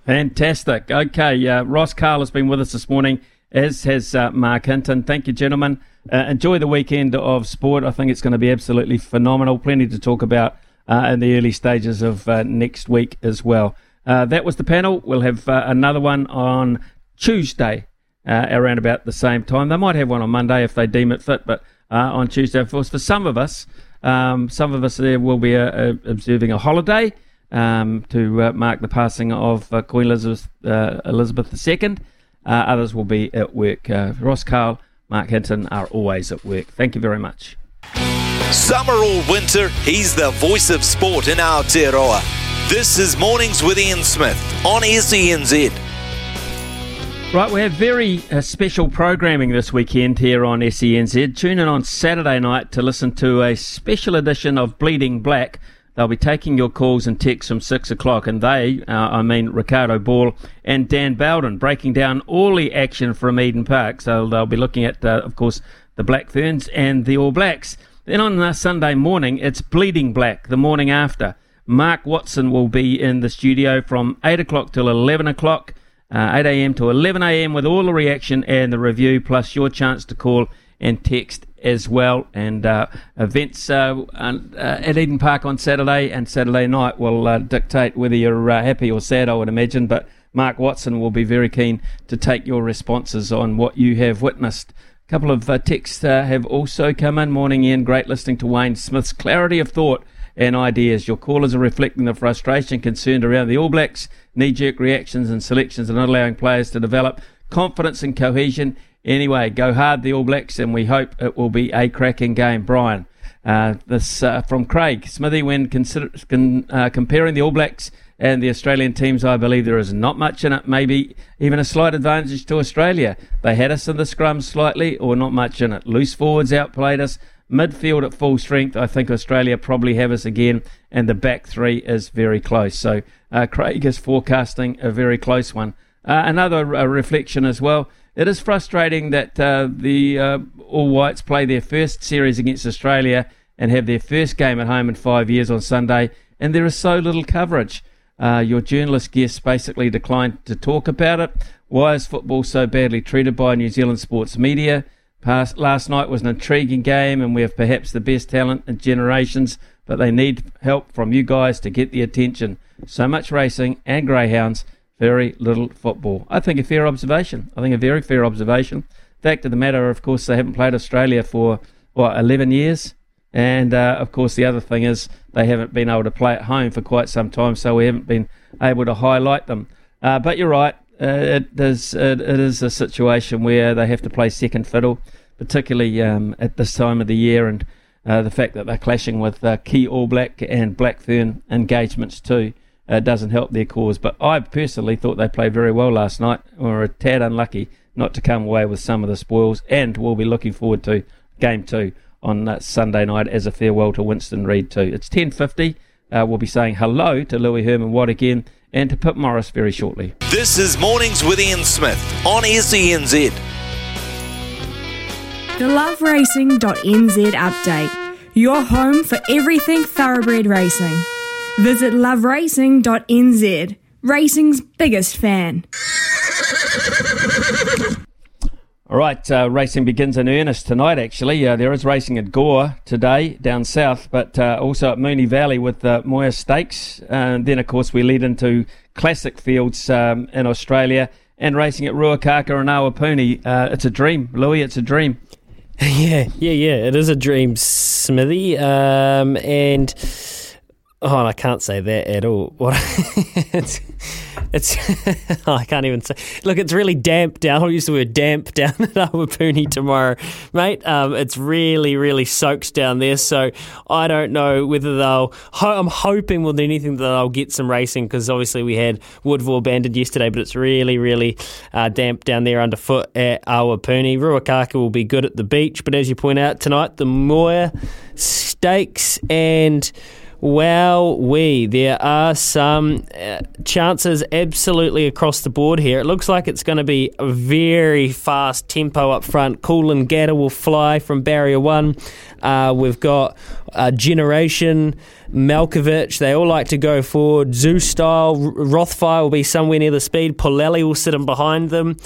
Fantastic. Okay, uh, Ross Karl has been with us this morning, as has uh, Mark Hinton. Thank you, gentlemen. Uh, enjoy the weekend of sport. I think it's going to be absolutely phenomenal. Plenty to talk about Uh, in the early stages of uh, next week as well. Uh, that was the panel. We'll have uh, another one on Tuesday uh, around about the same time. They might have one on Monday if they deem it fit, but uh, on Tuesday, of course, for some of us, um, some of us there will be uh, uh, observing a holiday um, to uh, mark the passing of uh, Queen Elizabeth, uh, Elizabeth the Second. Uh, others will be at work. Uh, Ross Karl, Mark Hinton are always at work. Thank you very much. Summer or winter, he's the voice of sport in Aotearoa. This is Mornings with Ian Smith on S E N Z. Right, we have very uh, special programming this weekend here on S E N Z. Tune in on Saturday night to listen to a special edition of Bleeding Black. They'll be taking your calls and texts from six o'clock, and they, uh, I mean Ricardo Ball and Dan Bowden, breaking down all the action from Eden Park. So they'll be looking at, uh, of course, the Black Ferns and the All Blacks. Then on Sunday morning, it's Bleeding Black, the morning after. Mark Watson will be in the studio from eight o'clock till eleven o'clock, uh, eight a.m. to eleven a.m. with all the reaction and the review, plus your chance to call and text as well. And uh, events uh, uh, at Eden Park on Saturday and Saturday night will uh, dictate whether you're uh, happy or sad, I would imagine. But Mark Watson will be very keen to take your responses on what you have witnessed. A couple of uh, texts uh, have also come in. Morning, Ian. Great listening to Wayne Smith's clarity of thought and ideas. Your callers are reflecting the frustration concerned around the All Blacks, knee-jerk reactions and selections are not allowing players to develop confidence and cohesion. Anyway, go hard, the All Blacks, and we hope it will be a cracking game, Brian. Uh, this uh, from Craig. Smithy, when consider, con, uh, comparing the All Blacks and the Australian teams, I believe there is not much in it, maybe even a slight advantage to Australia. They had us in the scrum slightly, or not much in it. Loose forwards outplayed us. Midfield at full strength, I think Australia probably have us again, and the back three is very close. So uh, Craig is forecasting a very close one. Uh, another uh, reflection as well. It is frustrating that uh, the uh, All Whites play their first series against Australia and have their first game at home in five years on Sunday, and there is so little coverage. Uh, your journalist guests basically declined to talk about it. Why is football so badly treated by New Zealand sports media? Past, last night was an intriguing game, and we have perhaps the best talent in generations, but they need help from you guys to get the attention. So much racing and greyhounds, very little football. I think a fair observation. I think a very fair observation. Fact of the matter, of course, they haven't played Australia for, what, eleven years? And, uh, of course, the other thing is they haven't been able to play at home for quite some time, so we haven't been able to highlight them. Uh, but you're right. Uh, it, is, it, it is a situation where they have to play second fiddle, particularly um, at this time of the year, and uh, the fact that they're clashing with uh, key All Black and Black Fern engagements too. Uh, doesn't help their cause, but I personally thought they played very well last night. We were a tad unlucky not to come away with some of the spoils, and we'll be looking forward to game two on uh, Sunday night as a farewell to Winston Reid too. It's ten fifty. Uh, we'll be saying hello to Louis Herman Watt again and to Pip Morris very shortly. This is Mornings with Ian Smith on S E N Z. The love racing dot n z update. Your home for everything thoroughbred racing. Visit love racing dot n z, racing's biggest fan. All right, uh, racing begins in earnest tonight, actually. Uh, there is racing at Gore today down south, but uh, also at Moonee Valley with the uh, Moir Stakes. And then, of course, we lead into classic fields um, in Australia and racing at Ruakaka and Awapuni. Uh, it's a dream, Louis, it's a dream. Yeah, yeah, yeah, it is a dream, Smithy. Um, and... Oh, and I can't say that at all. What? it's, it's oh, I can't even say. Look, it's really damp down. I'll use the word damp down at Awapuni tomorrow, mate. Um, it's really, really soaks down there. So I don't know whether they'll. Ho- I'm hoping more than anything that they'll get some racing because obviously we had Woodville banded yesterday, but it's really, really uh, damp down there underfoot at Awapuni. Ruakaka will be good at the beach, but as you point out tonight, the Moir Stakes and. Wow, we there are some uh, chances absolutely across the board here. It looks like it's going to be a very fast tempo up front. Cool and Gatta will fly from barrier one. Uh, we've got uh, Generation, Malkovich. They all like to go forward. Zoo Style, Rothfire will be somewhere near the speed. Polelli will sit in behind them.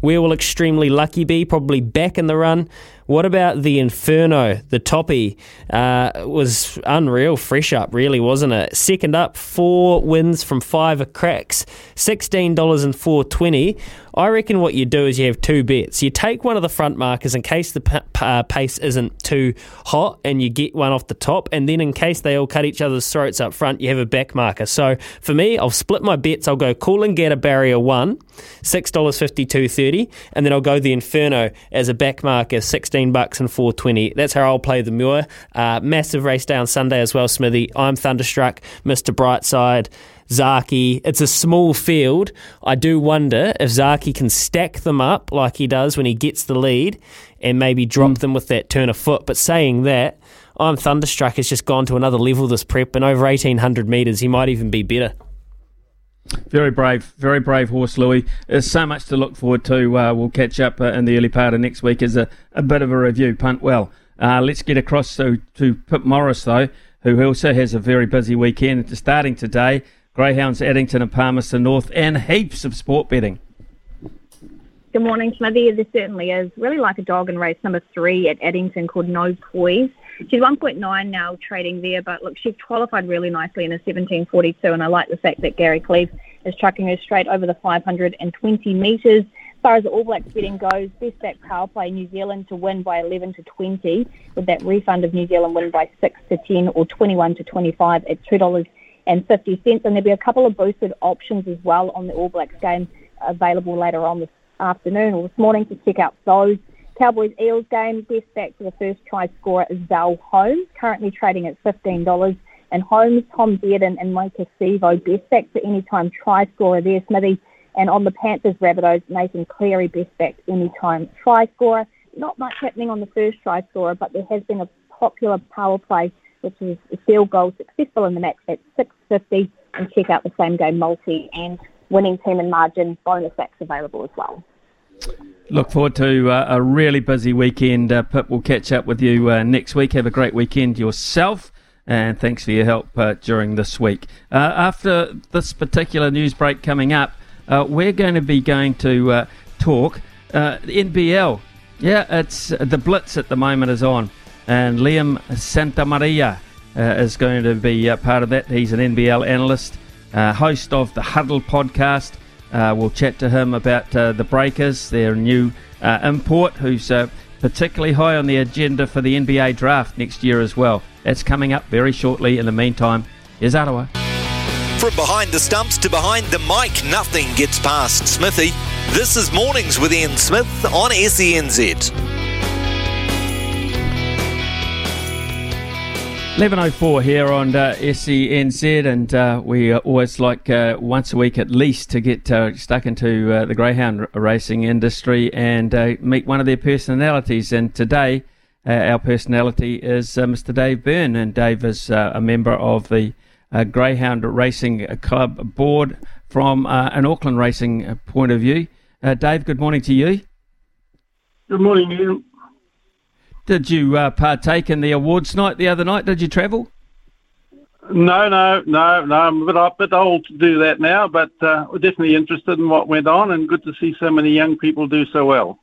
Where will Extremely Lucky be? Probably back in the run. What about the Inferno, the toppy? Uh, it was unreal, fresh up, really, wasn't it? Second up, four wins from five cracks, sixteen dollars and four twenty. I reckon what you do is you have two bets. You take one of the front markers in case the p- uh, pace isn't too hot and you get one off the top, and then in case they all cut each other's throats up front, you have a back marker. So for me, I'll split my bets. I'll go Cool and Get a Barrier one, six dollars fifty-two thirty, and then I'll go the Inferno as a back marker, sixteen bucks and four twenty. That's how I'll play the Muir. Uh, massive race day on Sunday as well, Smithy. I'm Thunderstruck, Mister Brightside, Zaki. It's a small field. I do wonder if Zaki can stack them up like he does when he gets the lead and maybe drop mm. them with that turn of foot. But saying that, I'm Thunderstruck has just gone to another level this prep, and over eighteen hundred metres, he might even be better. Very brave, very brave horse, Louis. There's so much to look forward to. Uh, we'll catch up uh, in the early part of next week as a, a bit of a review. Punt well. Uh, let's get across to, to Pip Morris, though, who also has a very busy weekend. Starting today, greyhounds, Addington and Palmerston North, and heaps of sport betting. Good morning, Smithy. There certainly is. Really like a dog in race number three at Addington called No Poise. She's one point nine now trading there, but look, she's qualified really nicely in a seventeen forty-two, and I like the fact that Gary Cleave is trucking her straight over the five hundred twenty metres. As far as the All Blacks betting goes, best back power play, New Zealand to win by eleven to twenty, with that refund of New Zealand win by six to ten or twenty-one to twenty-five at two dollars. And fifty cents, and there'll be a couple of boosted options as well on the All Blacks game available later on this afternoon or this morning to check out those. Cowboys Eels game, best back for the first try scorer is Val Holmes, currently trading at fifteen dollars. And Holmes, Tom Bearden and Mike Acevo, best back for anytime try scorer there, Smithy. And on the Panthers Rabbitohs, Nathan Cleary, best back anytime try scorer. Not much happening on the first try scorer, but there has been a popular power play which is a field goal successful in the match at six fifty, and check out the same game multi and winning team and margin bonus acts available as well. Look forward to uh, a really busy weekend. Uh, Pip, we'll catch up with you uh, next week. Have a great weekend yourself, and thanks for your help uh, during this week. Uh, after this particular news break coming up, uh, we're going to be going to uh, talk uh, N B L. Yeah, it's uh, the Blitz at the moment is on. And Liam Santamaria uh, is going to be uh, part of that. He's an N B L analyst, uh, host of the Huddle podcast. Uh, we'll chat to him about uh, the Breakers, their new uh, import, who's uh, particularly high on the agenda for the N B A draft next year as well. That's coming up very shortly. In the meantime, here's Arawa. From behind the stumps to behind the mic, nothing gets past Smithy. This is Mornings with Ian Smith on S E N Z. eleven oh four here on uh, S E N Z, and uh, we always like uh, once a week at least to get uh, stuck into uh, the greyhound r- racing industry and uh, meet one of their personalities. And today uh, our personality is uh, Mister Dave Byrne, and Dave is uh, a member of the uh, Greyhound Racing Club board from uh, an Auckland racing point of view. Uh, Dave, good morning to you. Good morning, Ian. Did you uh, partake in the awards night the other night? Did you travel? No, no, no, no. I'm a bit, a bit old to do that now, but uh, we're definitely interested in what went on, and good to see so many young people do so well.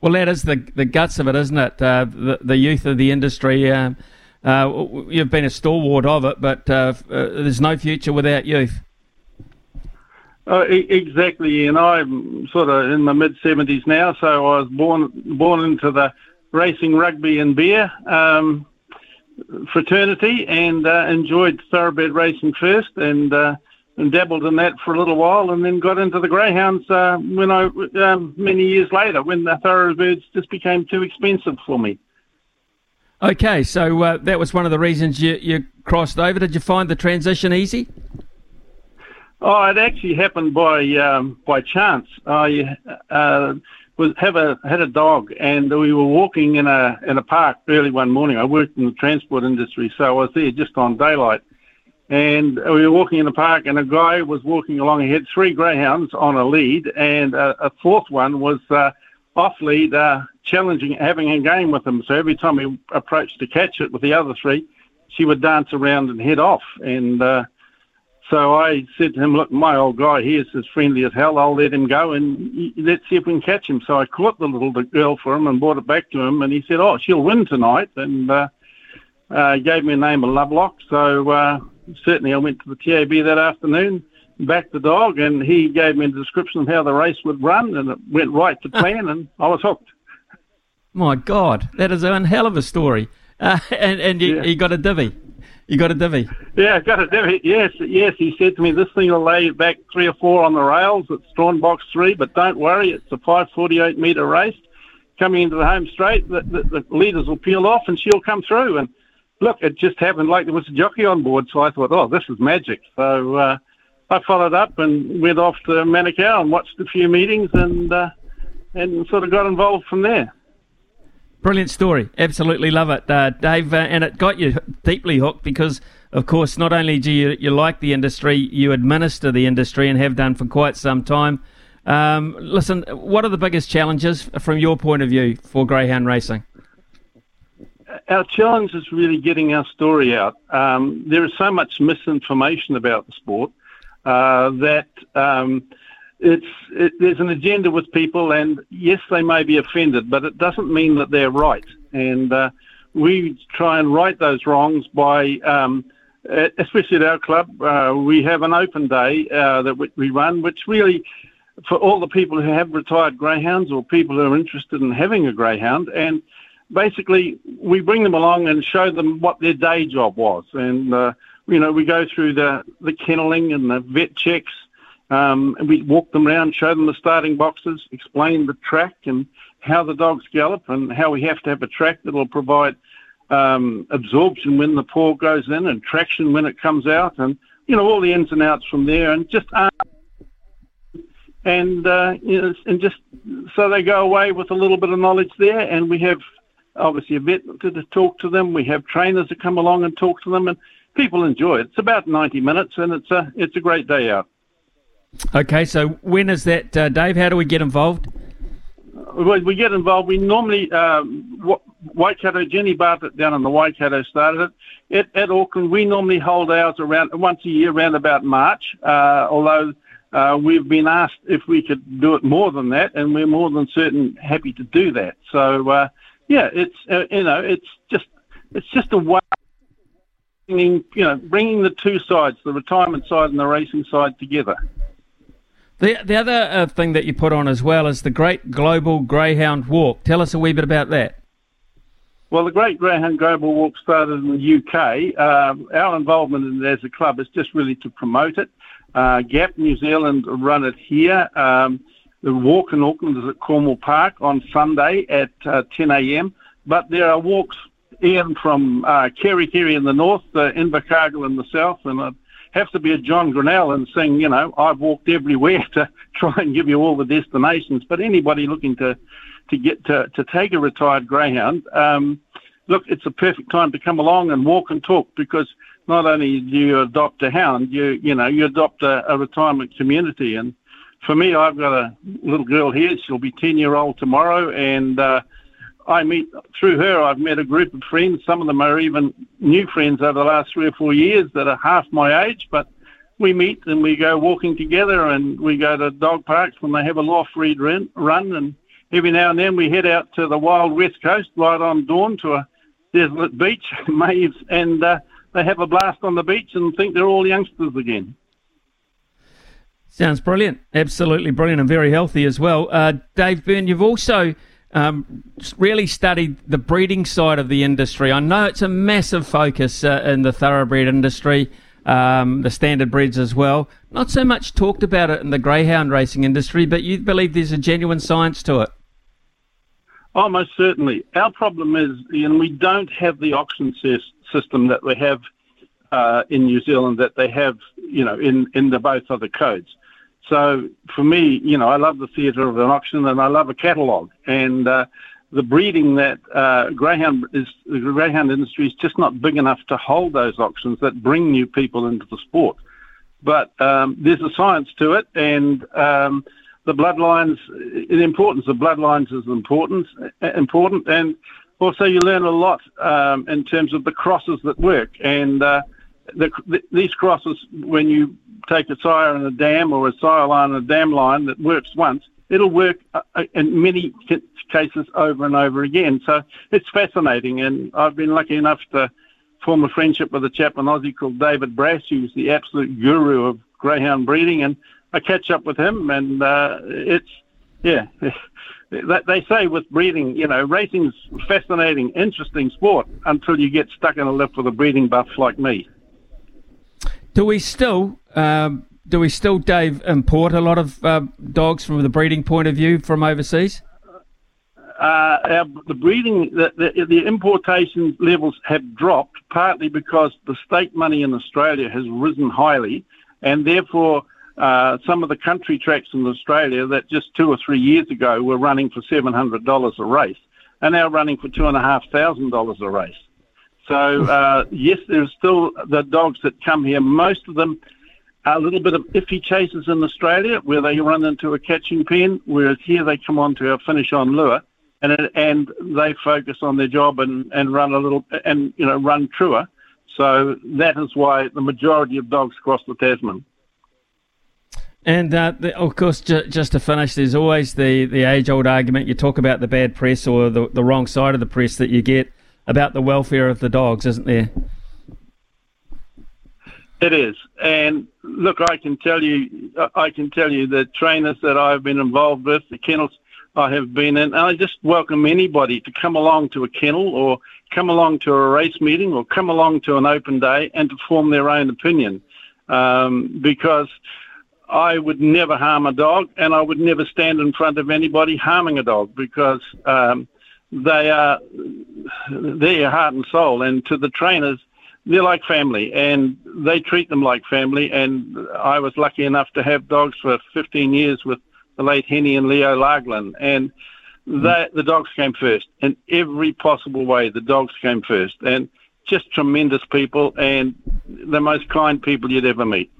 Well, that is the the guts of it, isn't it? Uh, the, the youth of the industry, uh, uh, you've been a stalwart of it, but uh, uh, there's no future without youth. Uh, e- exactly, and I'm sort of in the mid-seventies now, so I was born born into the racing, rugby and beer um, fraternity, and uh, enjoyed thoroughbred racing first, and uh, and dabbled in that for a little while, and then got into the greyhounds uh, when I um, many years later, when the thoroughbreds just became too expensive for me. Okay, so uh, that was one of the reasons you, you crossed over. Did you find the transition easy? Oh, it actually happened by um, by chance. I uh, was have a had a dog, and we were walking in a in a park early one morning. I worked in the transport industry, so I was there just on daylight. And we were walking in the park, and a guy was walking along. He had three greyhounds on a lead, and a, a fourth one was uh, off lead, uh, challenging, having a game with him. So every time he approached to catch it with the other three, she would dance around and head off, and. Uh, So I said to him, look, my old guy, he is as friendly as hell. I'll let him go and let's see if we can catch him. So I caught the little girl for him and brought it back to him. And he said, oh, she'll win tonight. And uh, uh, gave me a name of Lovelock. So uh, certainly I went to the T A B that afternoon, backed the dog, and he gave me a description of how the race would run. And it went right to plan, and I was hooked. My God, that is a hell of a story. Uh, and and you, yeah. you got a divvy. You got a divvy? Yeah, I got a divvy. Yes, yes. He said to me, this thing will lay back three or four on the rails. It's drawn box three, but don't worry. It's a five forty-eight metre race. Coming into the home straight, the, the, the leaders will peel off and she'll come through. And look, it just happened like there was a jockey on board. So I thought, oh, this is magic. So uh, I followed up and went off to Manukau and watched a few meetings and uh, and sort of got involved from there. Brilliant story. Absolutely love it, uh, Dave. Uh, and it got you deeply hooked because, of course, not only do you, you like the industry, you administer the industry and have done for quite some time. Um, listen, what are the biggest challenges from your point of view for greyhound racing? Our challenge is really getting our story out. Um, there is so much misinformation about the sport uh, that... Um, It's it, there's an agenda with people, and yes, they may be offended, but it doesn't mean that they're right. And uh, we try and right those wrongs by, um, especially at our club, uh, we have an open day uh, that we run, which really, for all the people who have retired greyhounds or people who are interested in having a greyhound, and basically we bring them along and show them what their day job was. And, uh, you know, we go through the, the kennelling and the vet checks. Um, and we walk them around, show them the starting boxes, explain the track and how the dogs gallop and how we have to have a track that will provide um, absorption when the paw goes in and traction when it comes out and, you know, all the ins and outs from there and just uh, and uh, you know, and just so they go away with a little bit of knowledge there. And we have obviously a vet to talk to them. We have trainers that come along and talk to them, and people enjoy it. It's about ninety minutes, and it's a, it's a great day out. Okay, so when is that, uh, Dave? How do we get involved? Well, we get involved. We normally, um, Waikato, Jenny Bartlett down in the Waikato started it. At, at Auckland, we normally hold ours around once a year, around about March, uh, although uh, we've been asked if we could do it more than that, and we're more than certain happy to do that. So, uh, yeah, it's, uh, you know, it's just, it's just a way. You know, bringing the two sides, the retirement side and the racing side, together. The the other uh, thing that you put on as well is the Great Global Greyhound Walk. Tell us a wee bit about that. Well, the Great Greyhound Global Walk started in the U K. Uh, our involvement in it as a club is just really to promote it. Uh, Gap New Zealand run it here. Um, the walk in Auckland is at Cornwall Park on Sunday at uh, ten a.m. But there are walks, Ian, from uh, Kerikeri in the north, uh, Invercargill in the south, and I'd have to be a John Grinnell and sing, you know, I've walked everywhere to try and give you all the destinations. But anybody looking to, to get to, to take a retired greyhound, um, look, it's a perfect time to come along and walk and talk, because not only do you adopt a hound, you you know, you adopt a, a retirement community. And for me, I've got a little girl here. She'll be ten-year-old tomorrow, and... Uh, I meet through her. I've met a group of friends. Some of them are even new friends over the last three or four years that are half my age. But we meet and we go walking together, and we go to dog parks when they have a loft read run, and every now and then we head out to the wild west coast right on dawn to a desolate beach, Maves, and uh, they have a blast on the beach and think they're all youngsters again. Sounds brilliant. Absolutely brilliant and very healthy as well. Uh, Dave Byrne, you've also um, really studied the breeding side of the industry. I know it's a massive focus uh, in the thoroughbred industry, um, the standard breeds as well. Not so much talked about it in the greyhound racing industry, but you believe there's a genuine science to it. Oh, most certainly. Our problem is, you know, we don't have the auction ses- system that we have uh, in New Zealand, that they have, you know, in, in the both other codes. So for me, you know, I love the theatre of an auction and I love a catalogue. And uh, the breeding that uh, greyhound is, the greyhound industry is just not big enough to hold those auctions that bring new people into the sport. But um, there's a science to it, and um, the bloodlines, the importance of bloodlines is important, important, and also you learn a lot um, in terms of the crosses that work. And uh, the, the, these crosses, when you take a sire in a dam or a sire line in a dam line that works once, it'll work uh, in many cases over and over again. So it's fascinating, and I've been lucky enough to form a friendship with a chap in Aussie called David Brass, who's the absolute guru of greyhound breeding, and I catch up with him, and uh, it's, yeah, they say with breeding, you know, racing's a fascinating, interesting sport until you get stuck in a lift with a breeding buff like me. Do we still, um, do we still, Dave, import a lot of uh, dogs from the breeding point of view from overseas? Uh, our, the breeding, the, the, the importation levels have dropped, partly because the state money in Australia has risen highly, and therefore Uh, some of the country tracks in Australia that just two or three years ago were running for seven hundred dollars a race are now running for two thousand five hundred dollars a race. So, uh, yes, there's still the dogs that come here. Most of them are a little bit of iffy chases in Australia where they run into a catching pen, whereas here they come on to our finish on lure and and they focus on their job and, and run a little, and, you know, run truer. So that is why the majority of dogs cross the Tasman. And, uh, the, of course, ju- just to finish, there's always the, the age-old argument. You talk about the bad press or the, the wrong side of the press that you get about the welfare of the dogs, isn't there? It is. And, look, I can tell you I can tell you the trainers that I've been involved with, the kennels I have been in, and I just welcome anybody to come along to a kennel or come along to a race meeting or come along to an open day and to form their own opinion, um, because I would never harm a dog, and I would never stand in front of anybody harming a dog, because um, they are their heart and soul. And to the trainers, they're like family, and they treat them like family. And I was lucky enough to have dogs for fifteen years with the late Henny and Leo Laglan, and they, the dogs came first. In every possible way, the dogs came first. And just tremendous people, and the most kind people you'd ever meet.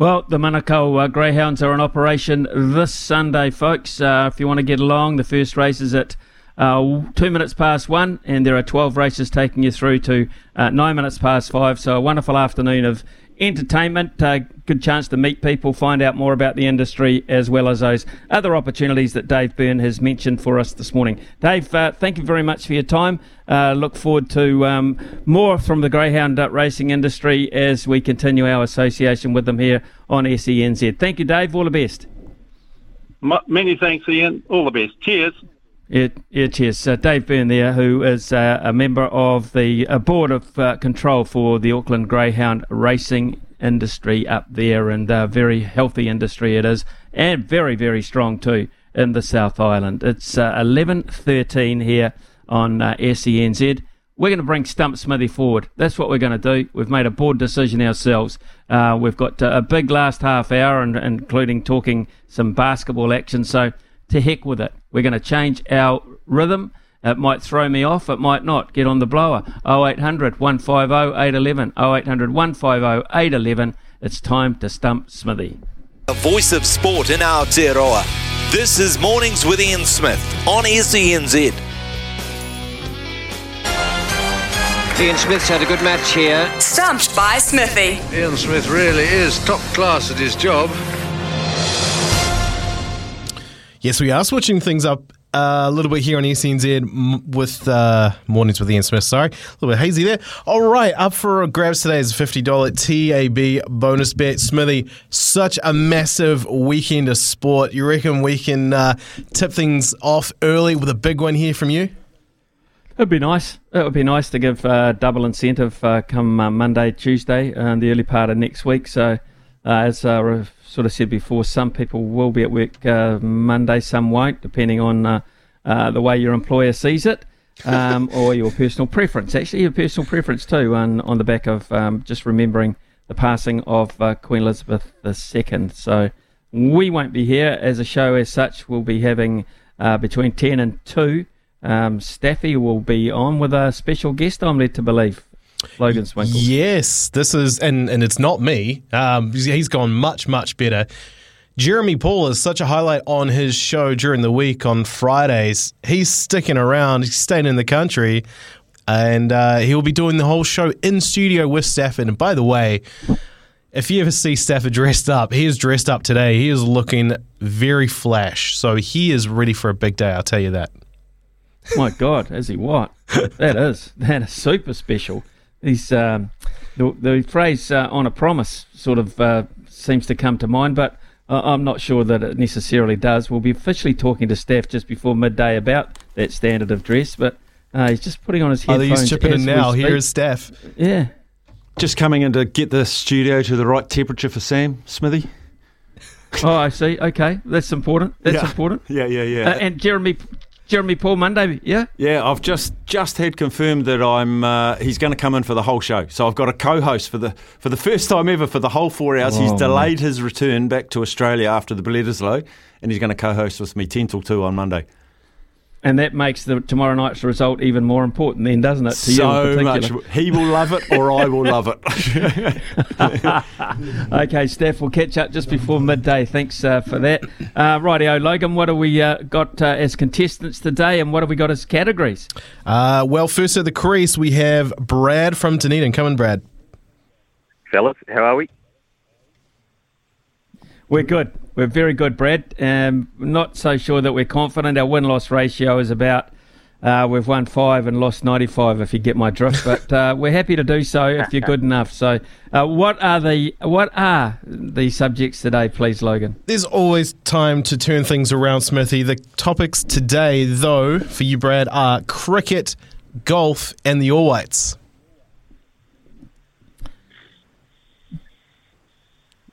Well, the Manukau uh, Greyhounds are in operation this Sunday, folks. Uh, if you want to get along, the first race is at uh, two minutes past one, and there are twelve races taking you through to uh, nine minutes past five. So a wonderful afternoon of entertainment, uh, good chance to meet people, find out more about the industry, as well as those other opportunities that Dave Byrne has mentioned for us this morning. Dave, uh, thank you very much for your time. Uh, look forward to um, more from the greyhound racing industry as we continue our association with them here on S E N Z. Thank you, Dave. All the best. M- many thanks, Ian. All the best. Cheers. Yeah, yeah, cheers. Uh, Dave Byrne there, who is uh, a member of the uh, Board of uh, Control for the Auckland Greyhound racing industry up there, and a uh, very healthy industry it is, and very, very strong too in the South Island. It's uh, eleven thirteen here on uh, S E N Z. We're going to bring Stump Smithy forward. That's what we're going to do. We've made a board decision ourselves. Uh, we've got uh, a big last half hour, and, and including talking some basketball action, so to heck with it. We're going to change our rhythm. It might throw me off. It might not. Get on the blower. oh eight hundred, one five oh, eight one one. oh eight hundred, one five oh, eight one one. It's time to Stump Smithy. The voice of sport in Aotearoa. This is Mornings with Ian Smith on S E N Z. Ian Smith's had a good match here. Stumped by Smithy. Ian Smith really is top class at his job. Yes, we are switching things up a little bit here on E C N Z with uh, Mornings with Ian Smith. Sorry, a little bit hazy there. All right, up for grabs today is a fifty dollars T A B bonus bet. Smithy, such a massive weekend of sport. You reckon we can uh, tip things off early with a big one here from you? It'd be nice. It would be nice to give uh, double incentive uh, come uh, Monday, Tuesday, uh, in the early part of next week. So, uh, as I uh, sort of said before, some people will be at work uh, Monday, some won't, depending on uh, uh, the way your employer sees it, um, or your personal preference. Actually, your personal preference too, on, on the back of um, just remembering the passing of uh, Queen Elizabeth the Second. So, we won't be here as a show as such. We'll be having uh, between ten and two. Um, Staffy will be on with a special guest, I'm led to believe, Logan Swinkle. Yes, this is, and, and it's not me. Um, he's gone much, much better. Jeremy Paul is such a highlight on his show during the week on Fridays. He's sticking around, he's staying in the country, and uh, he'll be doing the whole show in studio with Stafford. And by the way, if you ever see Stafford dressed up, he is dressed up today. He is looking very flash, so he is ready for a big day, I'll tell you that. My God, is he what? That is. That is super special. He's, um, the, the phrase uh, on a promise sort of uh, seems to come to mind, but uh, I'm not sure that it necessarily does. We'll be officially talking to staff just before midday about that standard of dress, but uh, he's just putting on his headphones. Oh, he's chipping in now. Here is staff. Yeah. Just coming in to get the studio to the right temperature for Sam, Smithy. Oh, I see. Okay. That's important. That's yeah. important. Yeah, yeah, yeah. Uh, and Jeremy... Jeremy Paul Monday, yeah? Yeah, I've just just had confirmed that I'm. Uh, he's going to come in for the whole show. So I've got a co-host for the for the first time ever for the whole four hours. Oh, he's delayed his return back to Australia after the Bledisloe, and he's going to co-host with me ten till two on Monday. And that makes the tomorrow night's result even more important then, doesn't it? To so you in particular. Much. He will love it or I will love it. Okay, Steph, we'll catch up just before midday. Thanks uh, for that. Uh, rightio, Logan, what have we uh, got uh, as contestants today and what have we got as categories? Uh, well, first at the crease, we have Brad from Dunedin. Come in, Brad. Fellas, how are we? We're good. We're very good, Brad. Um, not so sure that we're confident. Our win-loss ratio is about, uh, we've won five and lost ninety-five, if you get my drift. But uh, we're happy to do so if you're good enough. So uh, what are the what are the subjects today, please, Logan? There's always time to turn things around, Smithy. The topics today, though, for you, Brad, are cricket, golf and the All Whites.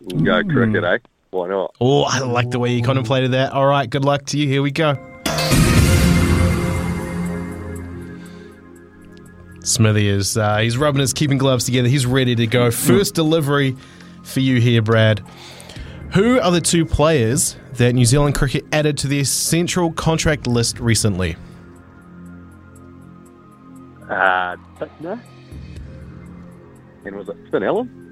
We'll go cricket, eh? Why not? Oh, I like the way you contemplated that. All right, good luck to you. Here we go. Smithy is, uh, he's rubbing his keeping gloves together. He's ready to go. First delivery for you here, Brad. Who are the two players that New Zealand cricket added to their central contract list recently? Uh, Tickner. And was it Finn Allen?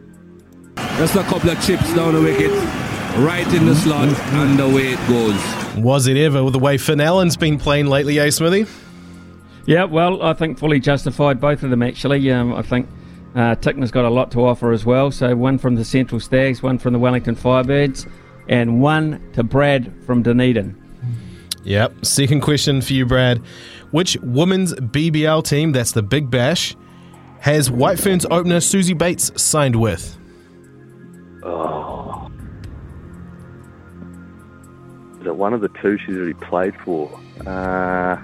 Just a couple of chips down the wicket, right in the slot, and away it goes. Was it ever, with the way Finn Allen's been playing lately, eh, Smithy? Yeah, well, I think fully justified, both of them, actually. Um, I think uh, Tickner's got a lot to offer as well. So one from the Central Stags, one from the Wellington Firebirds, and one to Brad from Dunedin. Yep, second question for you, Brad. Which women's B B L team, that's the Big Bash, has White Ferns opener Susie Bates signed with? Oh. Is it one of the two she's already played for? Uh,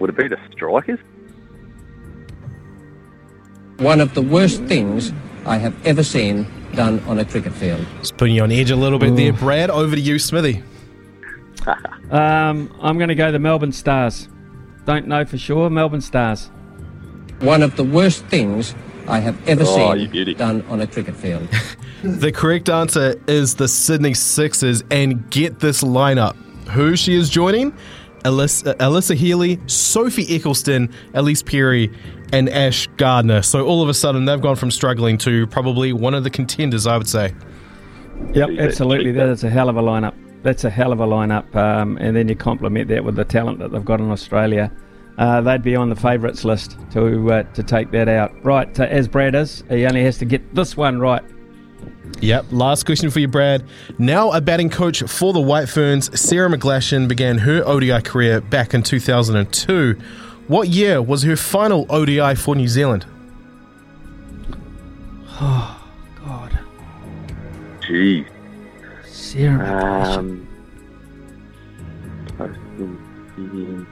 would it be the Strikers? One of the worst things I have ever seen done on a cricket field. Just putting you on edge a little bit Ooh. there, Brad. Over to you, Smithy. um, I'm going to go the Melbourne Stars. Don't know for sure. Melbourne Stars. One of the worst things I have ever oh, seen done on a cricket field. The correct answer is the Sydney Sixers, and get this lineup. Who she is joining? Alyssa, Alyssa Healy, Sophie Eccleston, Elise Perry, and Ash Gardner. So all of a sudden, they've gone from struggling to probably one of the contenders, I would say. Yep, absolutely. That is a hell of a lineup. That's a hell of a lineup. Um, and then you complement that with the talent that they've got in Australia. Uh, they'd be on the favourites list to uh, to take that out. Right, uh, as Brad is, he only has to get this one right. Yep, last question for you, Brad. Now a batting coach for the White Ferns, Sarah McGlashan began her O D I career back in two thousand two. What year was her final O D I for New Zealand? Oh, God. Gee. Sarah um, McGlashan.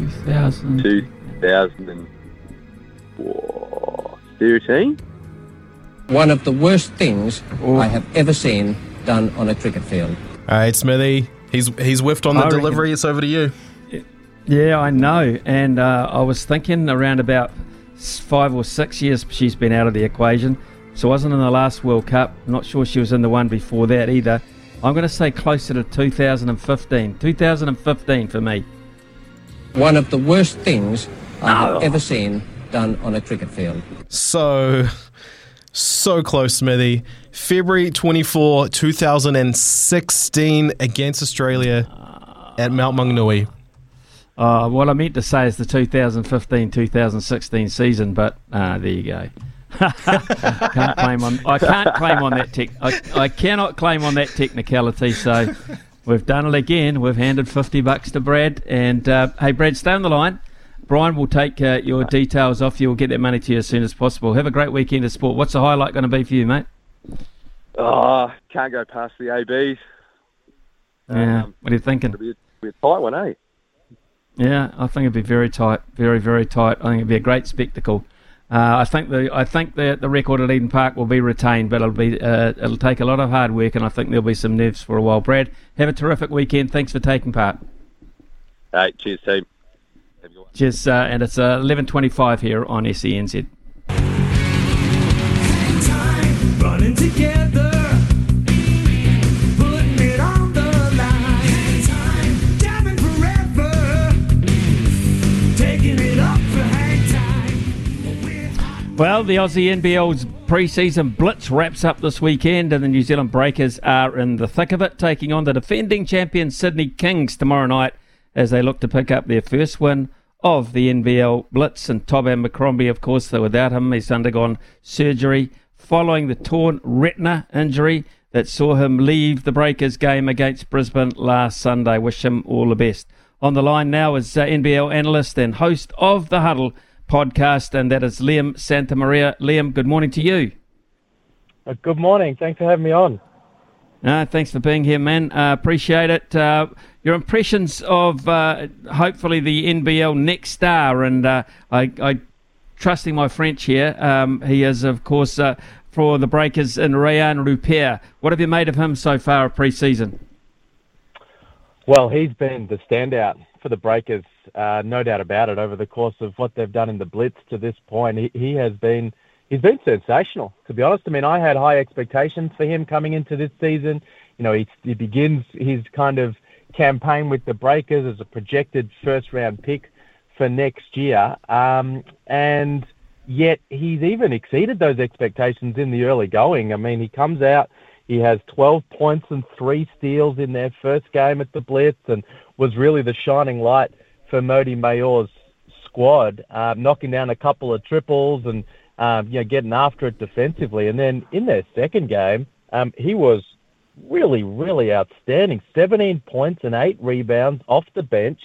two thousand. two thousand thirteen. One of the worst things Ooh. I have ever seen done on a cricket field. All right, Smithy. He's he's whiffed on the I delivery. Reckon, it's over to you. Yeah, I know. And uh, I was thinking around about five or six years she's been out of the equation. She wasn't in the last World Cup. I'm not sure she was in the one before that either. I'm going to say closer to two thousand fifteen. two thousand fifteen for me. One of the worst things I've oh. ever seen done on a cricket field. So, so close, Smithy. February twenty-fourth, two thousand sixteen, against Australia at Mount Maunganui. Uh, what I meant to say is the two thousand fifteen two thousand sixteen season, but uh, there you go. can't claim on, I can't claim on that tech. I, I cannot claim on that technicality, so we've done it again. We've handed fifty bucks to Brad. And, uh, hey, Brad, stay on the line. Brian will take uh, your details off you. We'll get that money to you as soon as possible. Have a great weekend of sport. What's the highlight going to be for you, mate? Oh, can't go past the A Bs. Yeah, um, what are you thinking? It'll be a, it'll be a tight one, eh? Yeah, I think it'd be very tight, very, very tight. I think it'd be a great spectacle. Uh, I think the I think the the record at Eden Park will be retained, but it'll be uh, it'll take a lot of hard work, and I think there'll be some nerves for a while. Brad, have a terrific weekend. Thanks for taking part. All right, cheers, team. Cheers, uh, and it's uh, eleven twenty-five here on S E N Z. Hang time, running together, putting it on the line. Hang time, diving forever, taking it up for hang time. Well, the Aussie N B L's pre-season blitz wraps up this weekend, and the New Zealand Breakers are in the thick of it, taking on the defending champion Sydney Kings tomorrow night, as they look to pick up their first win of the N B L Blitz. And Tob Abercrombie, of course, though without him, he's undergone surgery following the torn retina injury that saw him leave the Breakers game against Brisbane last Sunday. Wish him all the best. On the line now is uh, N B L analyst and host of the Huddle podcast, and that is Liam Santamaria. Liam, good morning to you. Good morning. Thanks for having me on. No, thanks for being here, man. Uh, appreciate it. Uh, your impressions of uh, hopefully the N B L next star, and uh, I, I trusting my French here. Um, he is, of course, uh, for the Breakers in Ryan Rupert. What have you made of him so far pre-season? Well, he's been the standout for the Breakers, uh, no doubt about it. Over the course of what they've done in the Blitz to this point, he, he has been. He's been sensational, to be honest. I mean, I had high expectations for him coming into this season. You know, he, he begins his kind of campaign with the Breakers as a projected first-round pick for next year. Um, and yet he's even exceeded those expectations in the early going. I mean, he comes out, he has twelve points and three steals in their first game at the Blitz, and was really the shining light for Mody Maor's squad, uh, knocking down a couple of triples and Um, you know, getting after it defensively. And then in their second game, um, he was really, really outstanding. seventeen points and eight rebounds off the bench.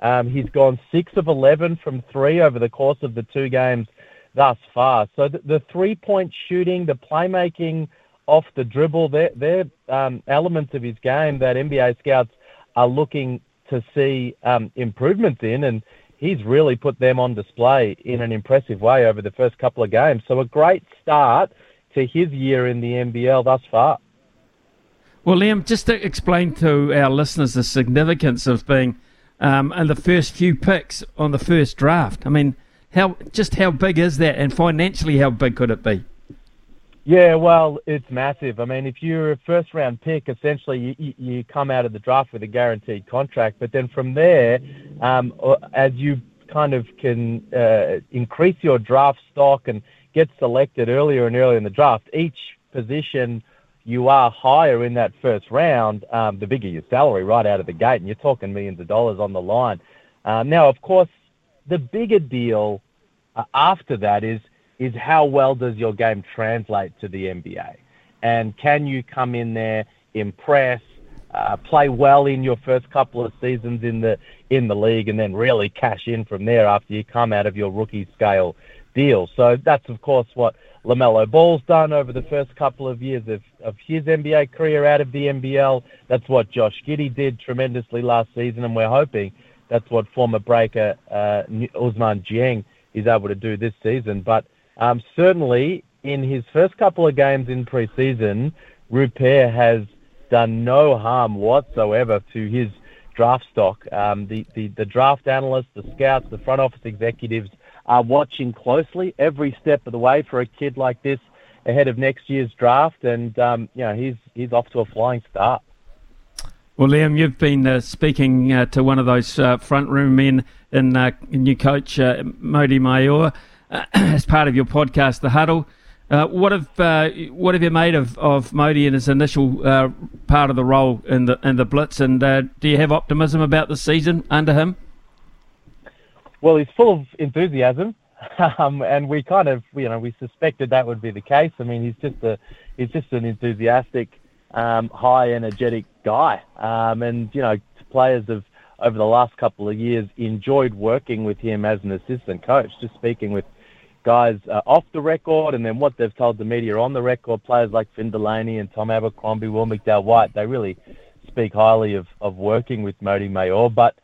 Um, he's gone six of eleven from three over the course of the two games thus far. So the, the three-point shooting, the playmaking off the dribble, they're, they're um, elements of his game that N B A scouts are looking to see um, improvements in. And he's really put them on display in an impressive way over the first couple of games. So a great start to his year in the N B L thus far. Well, Liam, just to explain to our listeners the significance of being um, in the first few picks on the first draft. I mean, how just how big is that, and financially how big could it be? Yeah, well, it's massive. I mean, if you're a first-round pick, essentially you, you come out of the draft with a guaranteed contract. But then from there, um, as you kind of can uh, increase your draft stock and get selected earlier and earlier in the draft, each position you are higher in that first round, um, the bigger your salary right out of the gate, and you're talking millions of dollars on the line. Uh, now, of course, the bigger deal uh, after that is, is how well does your game translate to the N B A? And can you come in there, impress, uh, play well in your first couple of seasons in the in the league, and then really cash in from there after you come out of your rookie scale deal? So that's, of course, what LaMelo Ball's done over the first couple of years of, of his N B A career out of the N B L. That's what Josh Giddey did tremendously last season, and we're hoping that's what former breaker uh, Ousmane Dieng is able to do this season. But um, certainly in his first couple of games in preseason, Rupert has done no harm whatsoever to his draft stock. Um, the, the, the draft analysts, the scouts, the front office executives are watching closely every step of the way for a kid like this ahead of next year's draft. And, um, you know, he's, he's off to a flying start. Well, Liam, you've been uh, speaking uh, to one of those uh, front room men in uh, new coach uh, Mody Maor uh, as part of your podcast, The Huddle. Uh, what have uh, what have you made of, of Mody in his initial uh, part of the role in the in the Blitz? And uh, do you have optimism about the season under him? Well, he's full of enthusiasm, um, and we kind of, you know, we suspected that would be the case. I mean, he's just a he's just an enthusiastic, um, high energetic guy, um, and you know, players have over the last couple of years enjoyed working with him as an assistant coach. Just speaking with guys uh, off the record, and then what they've told the media on the record. Players like Finn Delaney and Tom Abercrombie, Will McDowell-White, they really speak highly of of working with Mody Maor, but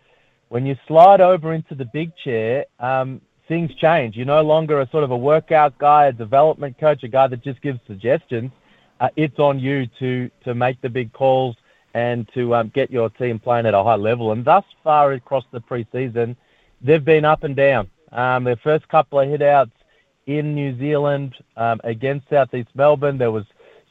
when you slide over into the big chair, um, things change. You're no longer a sort of a workout guy, a development coach, a guy that just gives suggestions. Uh, it's on you to to make the big calls and to um, get your team playing at a high level. And thus far across the preseason, they've been up and down. Um, their first couple of hit-outs in New Zealand um, against Southeast Melbourne, there was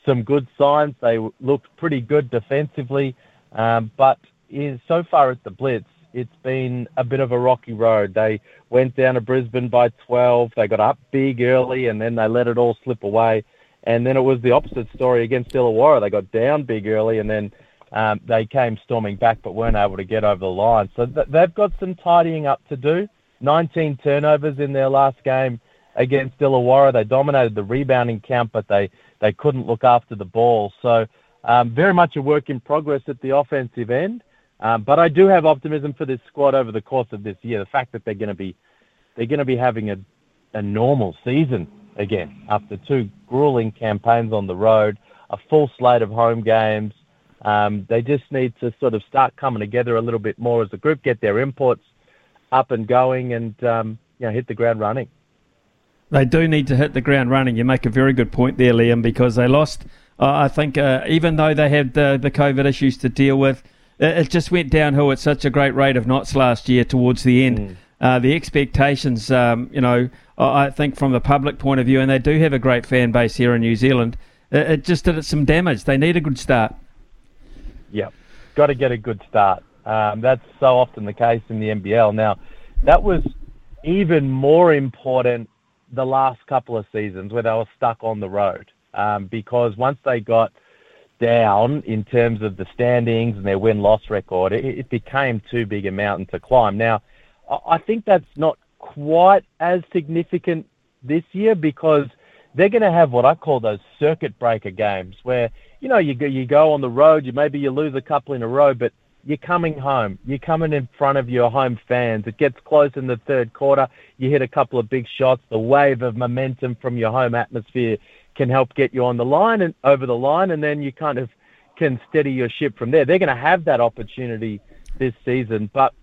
some good signs. They looked pretty good defensively. Um, but in, so far at the Blitz, it's been a bit of a rocky road. They went down to Brisbane by twelve. They got up big early, and then they let it all slip away. And then it was the opposite story against Illawarra. They got down big early, and then um, they came storming back but weren't able to get over the line. So th- they've got some tidying up to do. nineteen turnovers in their last game against Illawarra. They dominated the rebounding count, but they, they couldn't look after the ball. So um, very much a work in progress at the offensive end. Um, but I do have optimism for this squad over the course of this year. The fact that they're going to be they're going to be having a a normal season again after two grueling campaigns on the road, a full slate of home games. Um, they just need to sort of start coming together a little bit more as a group, get their imports up and going, and um, you know, hit the ground running. They do need to hit the ground running. You make a very good point there, Liam, because they lost. Uh, I think uh, even though they had the, the COVID issues to deal with, it just went downhill at such a great rate of knots last year towards the end. Mm. Uh, the expectations, um, you know, I think from the public point of view, and they do have a great fan base here in New Zealand, it, it just did it some damage. They need a good start. Yeah, got to get a good start. Um, that's so often the case in the N B L. Now, that was even more important the last couple of seasons where they were stuck on the road um, because once they got down in terms of the standings and their win-loss record, it, it became too big a mountain to climb. Now, I think that's not quite as significant this year because they're going to have what I call those circuit breaker games where, you know, you go, you go on the road, you maybe you lose a couple in a row, but you're coming home. You're coming in front of your home fans. It gets close in the third quarter. You hit a couple of big shots. The wave of momentum from your home atmosphere can help get you on the line and over the line, and then you kind of can steady your ship from there. They're going to have that opportunity this season, but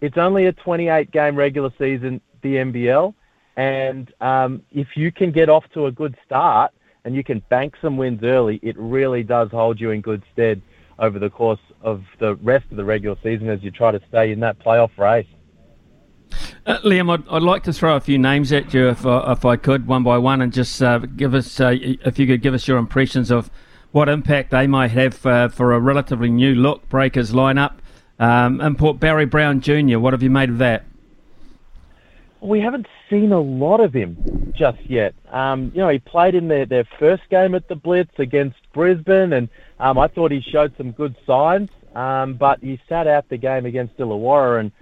it's only a twenty-eight game regular season, the N B L, and um, if you can get off to a good start and you can bank some wins early, it really does hold you in good stead over the course of the rest of the regular season as you try to stay in that playoff race. Uh, Liam, I'd, I'd like to throw a few names at you if, uh, if I could, one by one, and just uh, give us, uh, if you could give us your impressions of what impact they might have uh, for a relatively new look Breakers lineup. Um, import Barry Brown Junior, what have you made of that? We haven't seen a lot of him just yet. Um, you know, he played in their, their first game at the Blitz against Brisbane, and um, I thought he showed some good signs, um, but he sat out the game against Illawarra, and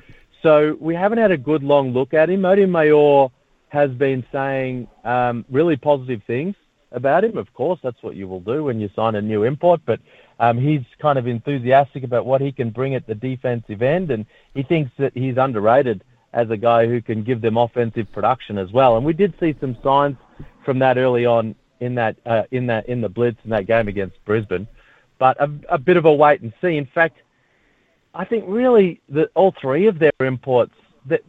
so we haven't had a good long look at him. Mody Maor has been saying um, really positive things about him. Of course, that's what you will do when you sign a new import, but um, he's kind of enthusiastic about what he can bring at the defensive end, and he thinks that he's underrated as a guy who can give them offensive production as well. And we did see some signs from that early on in that uh, in that in the blitz in that game against Brisbane, but a, a bit of a wait and see. In fact, I think really that all three of their imports, that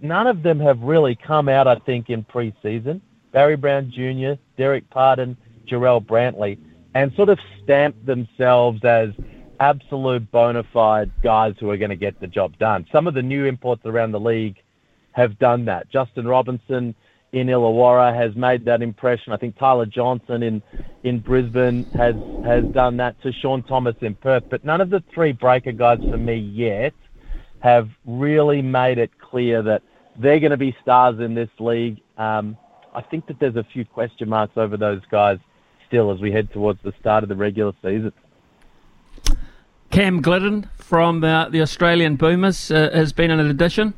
none of them have really come out, I think, in pre-season. Barry Brown Junior, Derek Pardon, Jarrell Brantley, and sort of stamped themselves as absolute bona fide guys who are going to get the job done. Some of the new imports around the league have done that. Justin Robinson in Illawarra has made that impression. I think Tyler Johnson in, in Brisbane has, has done that to Sean Thomas in Perth. But none of the three breaker guys for me yet have really made it clear that they're going to be stars in this league. Um, I think that there's a few question marks over those guys still as we head towards the start of the regular season. Cam Glidden from uh, the Australian Boomers uh, has been an addition.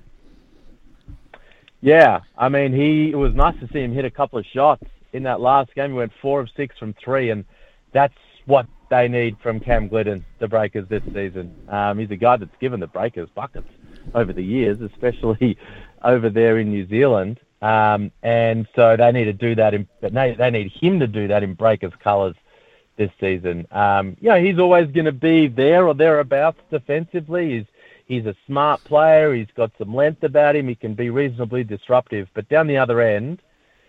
Yeah, I mean, he it was nice to see him hit a couple of shots in that last game. He went four of six from three, and that's what they need from Cam Glidden, the Breakers, this season. Um, he's a guy that's given the Breakers buckets over the years, especially over there in New Zealand. Um, and so they need to do that. In, they, they need him to do that in Breakers colours this season. Um, you know, he's always going to be there or thereabouts defensively. He's He's a smart player. He's got some length about him. He can be reasonably disruptive. But down the other end,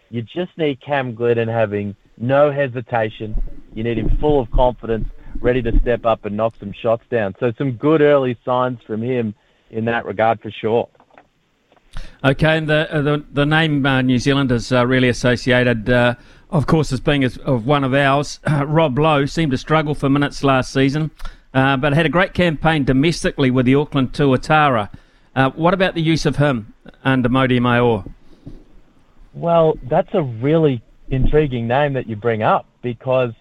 you just need Cam Glidden having no hesitation. You need him full of confidence, ready to step up and knock some shots down. So some good early signs from him in that regard for sure. Okay, and the the, the name uh, New Zealand is uh, really associated, uh, of course, as being as, of one of ours. Uh, Rob Lowe seemed to struggle for minutes last season. Uh, but had a great campaign domestically with the Auckland Tuatara. Uh, what about the use of him under Mody Maor? Well, that's a really intriguing name that you bring up, because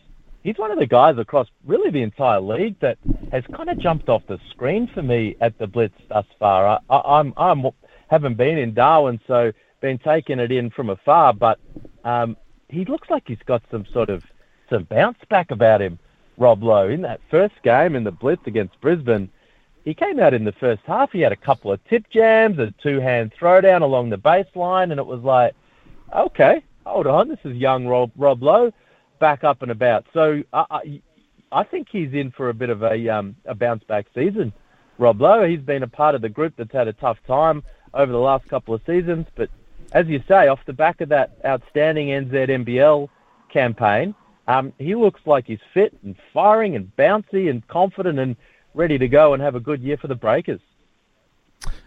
he's one of the guys across really the entire league that has kind of jumped off the screen for me at the Blitz thus far. I I'm, I'm, haven't been in Darwin, so been taking it in from afar, but um, he looks like he's got some sort of some bounce back about him. Rob Lowe, in that first game in the Blitz against Brisbane, he came out in the first half. He had a couple of tip jams, a two-hand throwdown along the baseline, and it was like, okay, hold on, this is young Rob, Rob Lowe back up and about. So I, I, I think he's in for a bit of a, um, a bounce-back season. Rob Lowe, he's been a part of the group that's had a tough time over the last couple of seasons, but as you say, off the back of that outstanding N Z M B L campaign, Um, he looks like he's fit and firing and bouncy and confident and ready to go and have a good year for the Breakers.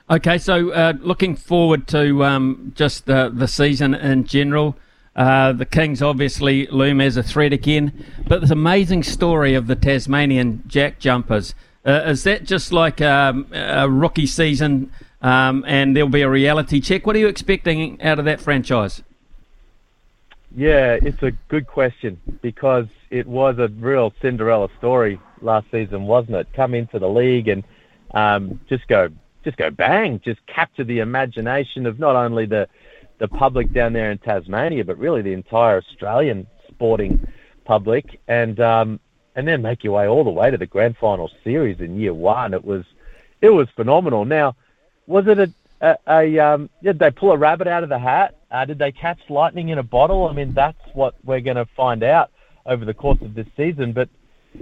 Okay, so uh, looking forward to um, just the, the season in general. Uh, the Kings obviously loom as a threat again, but this amazing story of the Tasmanian Jack Jumpers. Uh, is that just like um, a rookie season um, and there'll be a reality check? What are you expecting out of that franchise? Yeah, it's a good question, because it was a real Cinderella story last season, wasn't it? Come into the league and um, just go, just go bang, just capture the imagination of not only the, the public down there in Tasmania, but really the entire Australian sporting public, and um, and then make your way all the way to the grand final series in year one. It was, it was phenomenal. Now, was it a A, a, um, did they pull a rabbit out of the hat? Uh, did they catch lightning in a bottle? I mean, that's what we're going to find out over the course of this season. But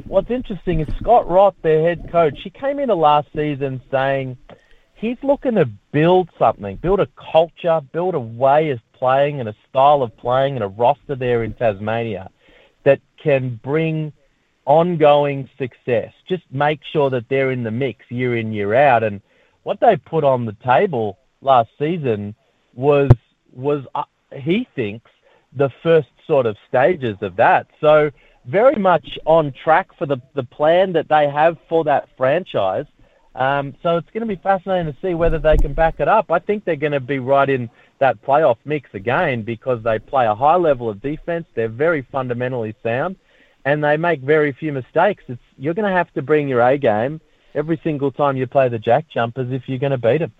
what's interesting is Scott Roth, their head coach, he came into last season saying he's looking to build something, build a culture, build a way of playing and a style of playing and a roster there in Tasmania that can bring ongoing success. Just make sure that they're in the mix year in, year out. And what they put on the table last season was, was uh, he thinks, the first sort of stages of that. So very much on track for the, the plan that they have for that franchise. Um, so it's going to be fascinating to see whether they can back it up. I think they're going to be right in that playoff mix again, because they play a high level of defense. They're very fundamentally sound, and they make very few mistakes. It's, you're going to have to bring your A game every single time you play the Jack Jumpers if you're going to beat them.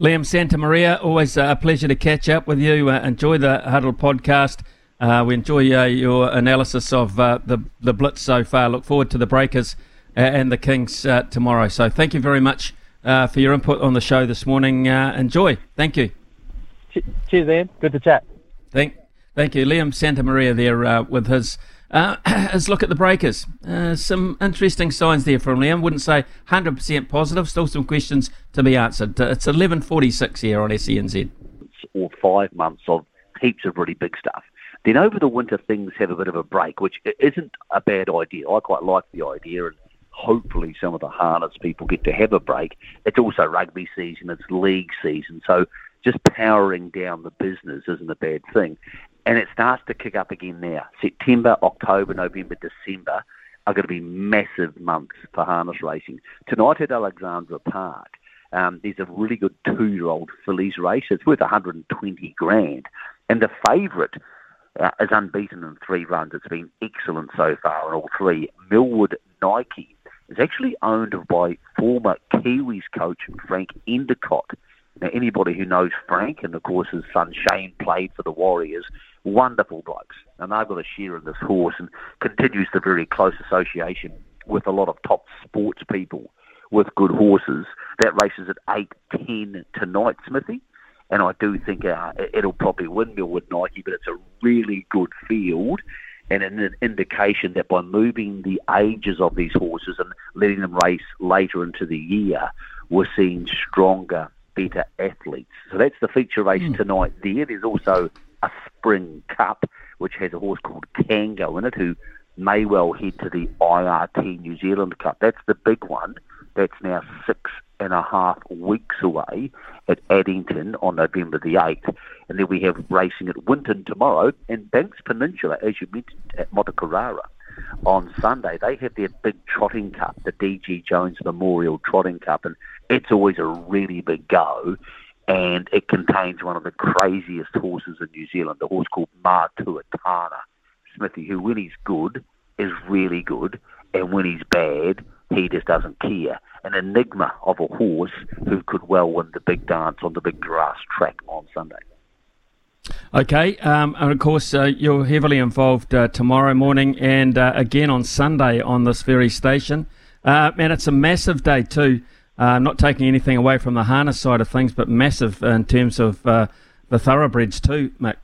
Liam Santamaria, always a pleasure to catch up with you. Uh, enjoy the Huddle podcast. Uh, we enjoy uh, your analysis of uh, the, the Blitz so far. Look forward to the Breakers uh, and the Kings uh, tomorrow. So thank you very much uh, for your input on the show this morning. Uh, enjoy. Thank you. Cheers, Ian. Good to chat. Thank thank you. Liam Santamaria there uh, with his, uh, his look at the Breakers. Uh, some interesting signs there from Liam. Wouldn't say one hundred percent positive. Still some questions to be answered. It's eleven forty-six here on S E N Z. Or five months of heaps of really big stuff. Then over the winter, things have a bit of a break, which isn't a bad idea. I quite like the idea, and hopefully some of the harness people get to have a break. It's also rugby season, it's league season, so just powering down the business isn't a bad thing. And it starts to kick up again now. September, October, November, December are going to be massive months for harness racing. Tonight at Alexandra Park, um, there's a really good two-year-old fillies race. It's worth one hundred twenty grand, and the favourite... Uh, is unbeaten in three runs. It's been excellent so far in all three. Millwood Nike is actually owned by former Kiwis coach Frank Endicott. Now, anybody who knows Frank, and of course his son Shane played for the Warriors, wonderful blokes. And they've got a share in this horse, and continues the very close association with a lot of top sports people with good horses. That race is at eight ten tonight, Smithy. And I do think uh, it'll probably win Millwood Nike, but it's a really good field and an indication that by moving the ages of these horses and letting them race later into the year, we're seeing stronger, better athletes. So that's the feature race mm. tonight there. There's also a Spring Cup, which has a horse called Kango in it, who may well head to the I R T New Zealand Cup. That's the big one. That's now six and a half weeks away at Addington on November the eighth. And then we have racing at Winton tomorrow and Banks Peninsula, as you mentioned, at Motukarara on Sunday. They have their big trotting cup, the D G Jones Memorial Trotting Cup, and it's always a really big go. And it contains one of the craziest horses in New Zealand, a horse called Mātuatana, Smithy, who when he's good is really good, and when he's bad, he just doesn't care. An enigma of a horse who could well win the big dance on the big grass track on Sunday. Okay, um, and of course uh, you're heavily involved uh, tomorrow morning and uh, again on Sunday on this very station. Uh, man, it's a massive day too. Uh, not taking anything away from the harness side of things, but massive in terms of uh, the thoroughbreds too, Mick.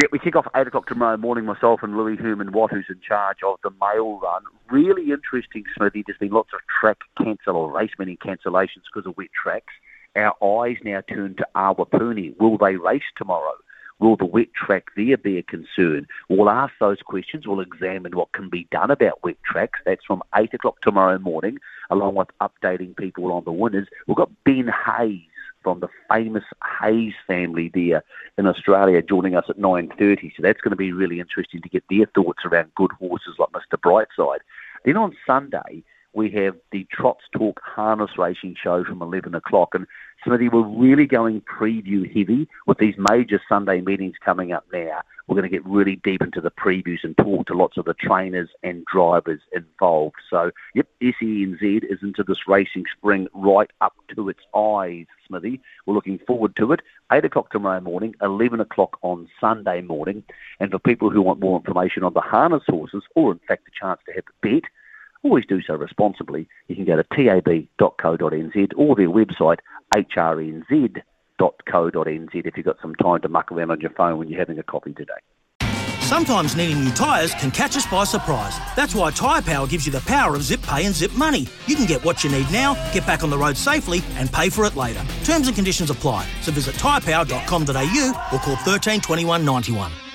Yeah, we kick off at eight o'clock tomorrow morning, myself and Louis Herman-Watt, who's in charge of the mail run. Really interesting, Smithy. There's been lots of track cancel or race meeting cancellations because of wet tracks. Our eyes now turn to Awapuni. Will they race tomorrow? Will the wet track there be a concern? We'll ask those questions. We'll examine what can be done about wet tracks. That's from eight o'clock tomorrow morning, along with updating people on the winners. We've got Ben Hayes from the famous Hayes family there in Australia joining us at nine thirty. So that's going to be really interesting to get their thoughts around good horses like Mister Brightside. Then on Sunday, we have the Trots Talk Harness Racing Show from eleven o'clock. And Smithy, we're really going preview heavy with these major Sunday meetings coming up now. We're going to get really deep into the previews and talk to lots of the trainers and drivers involved. So, yep, S E N Z is into this racing spring right up to its eyes, Smithy. We're looking forward to it. eight o'clock tomorrow morning, eleven o'clock on Sunday morning. And for people who want more information on the harness horses or, in fact, the chance to have a bet, always do so responsibly. You can go to tab dot co dot n z or their website, h r n z dot co dot n z, if you've got some time to muck around on your phone when you're having a coffee today. Sometimes needing new tyres can catch us by surprise. That's why Tyre Power gives you the power of Zip Pay and Zip Money. You can get what you need now, get back on the road safely and pay for it later. Terms and conditions apply. So visit tyre power dot com dot a u or call one three two one nine one.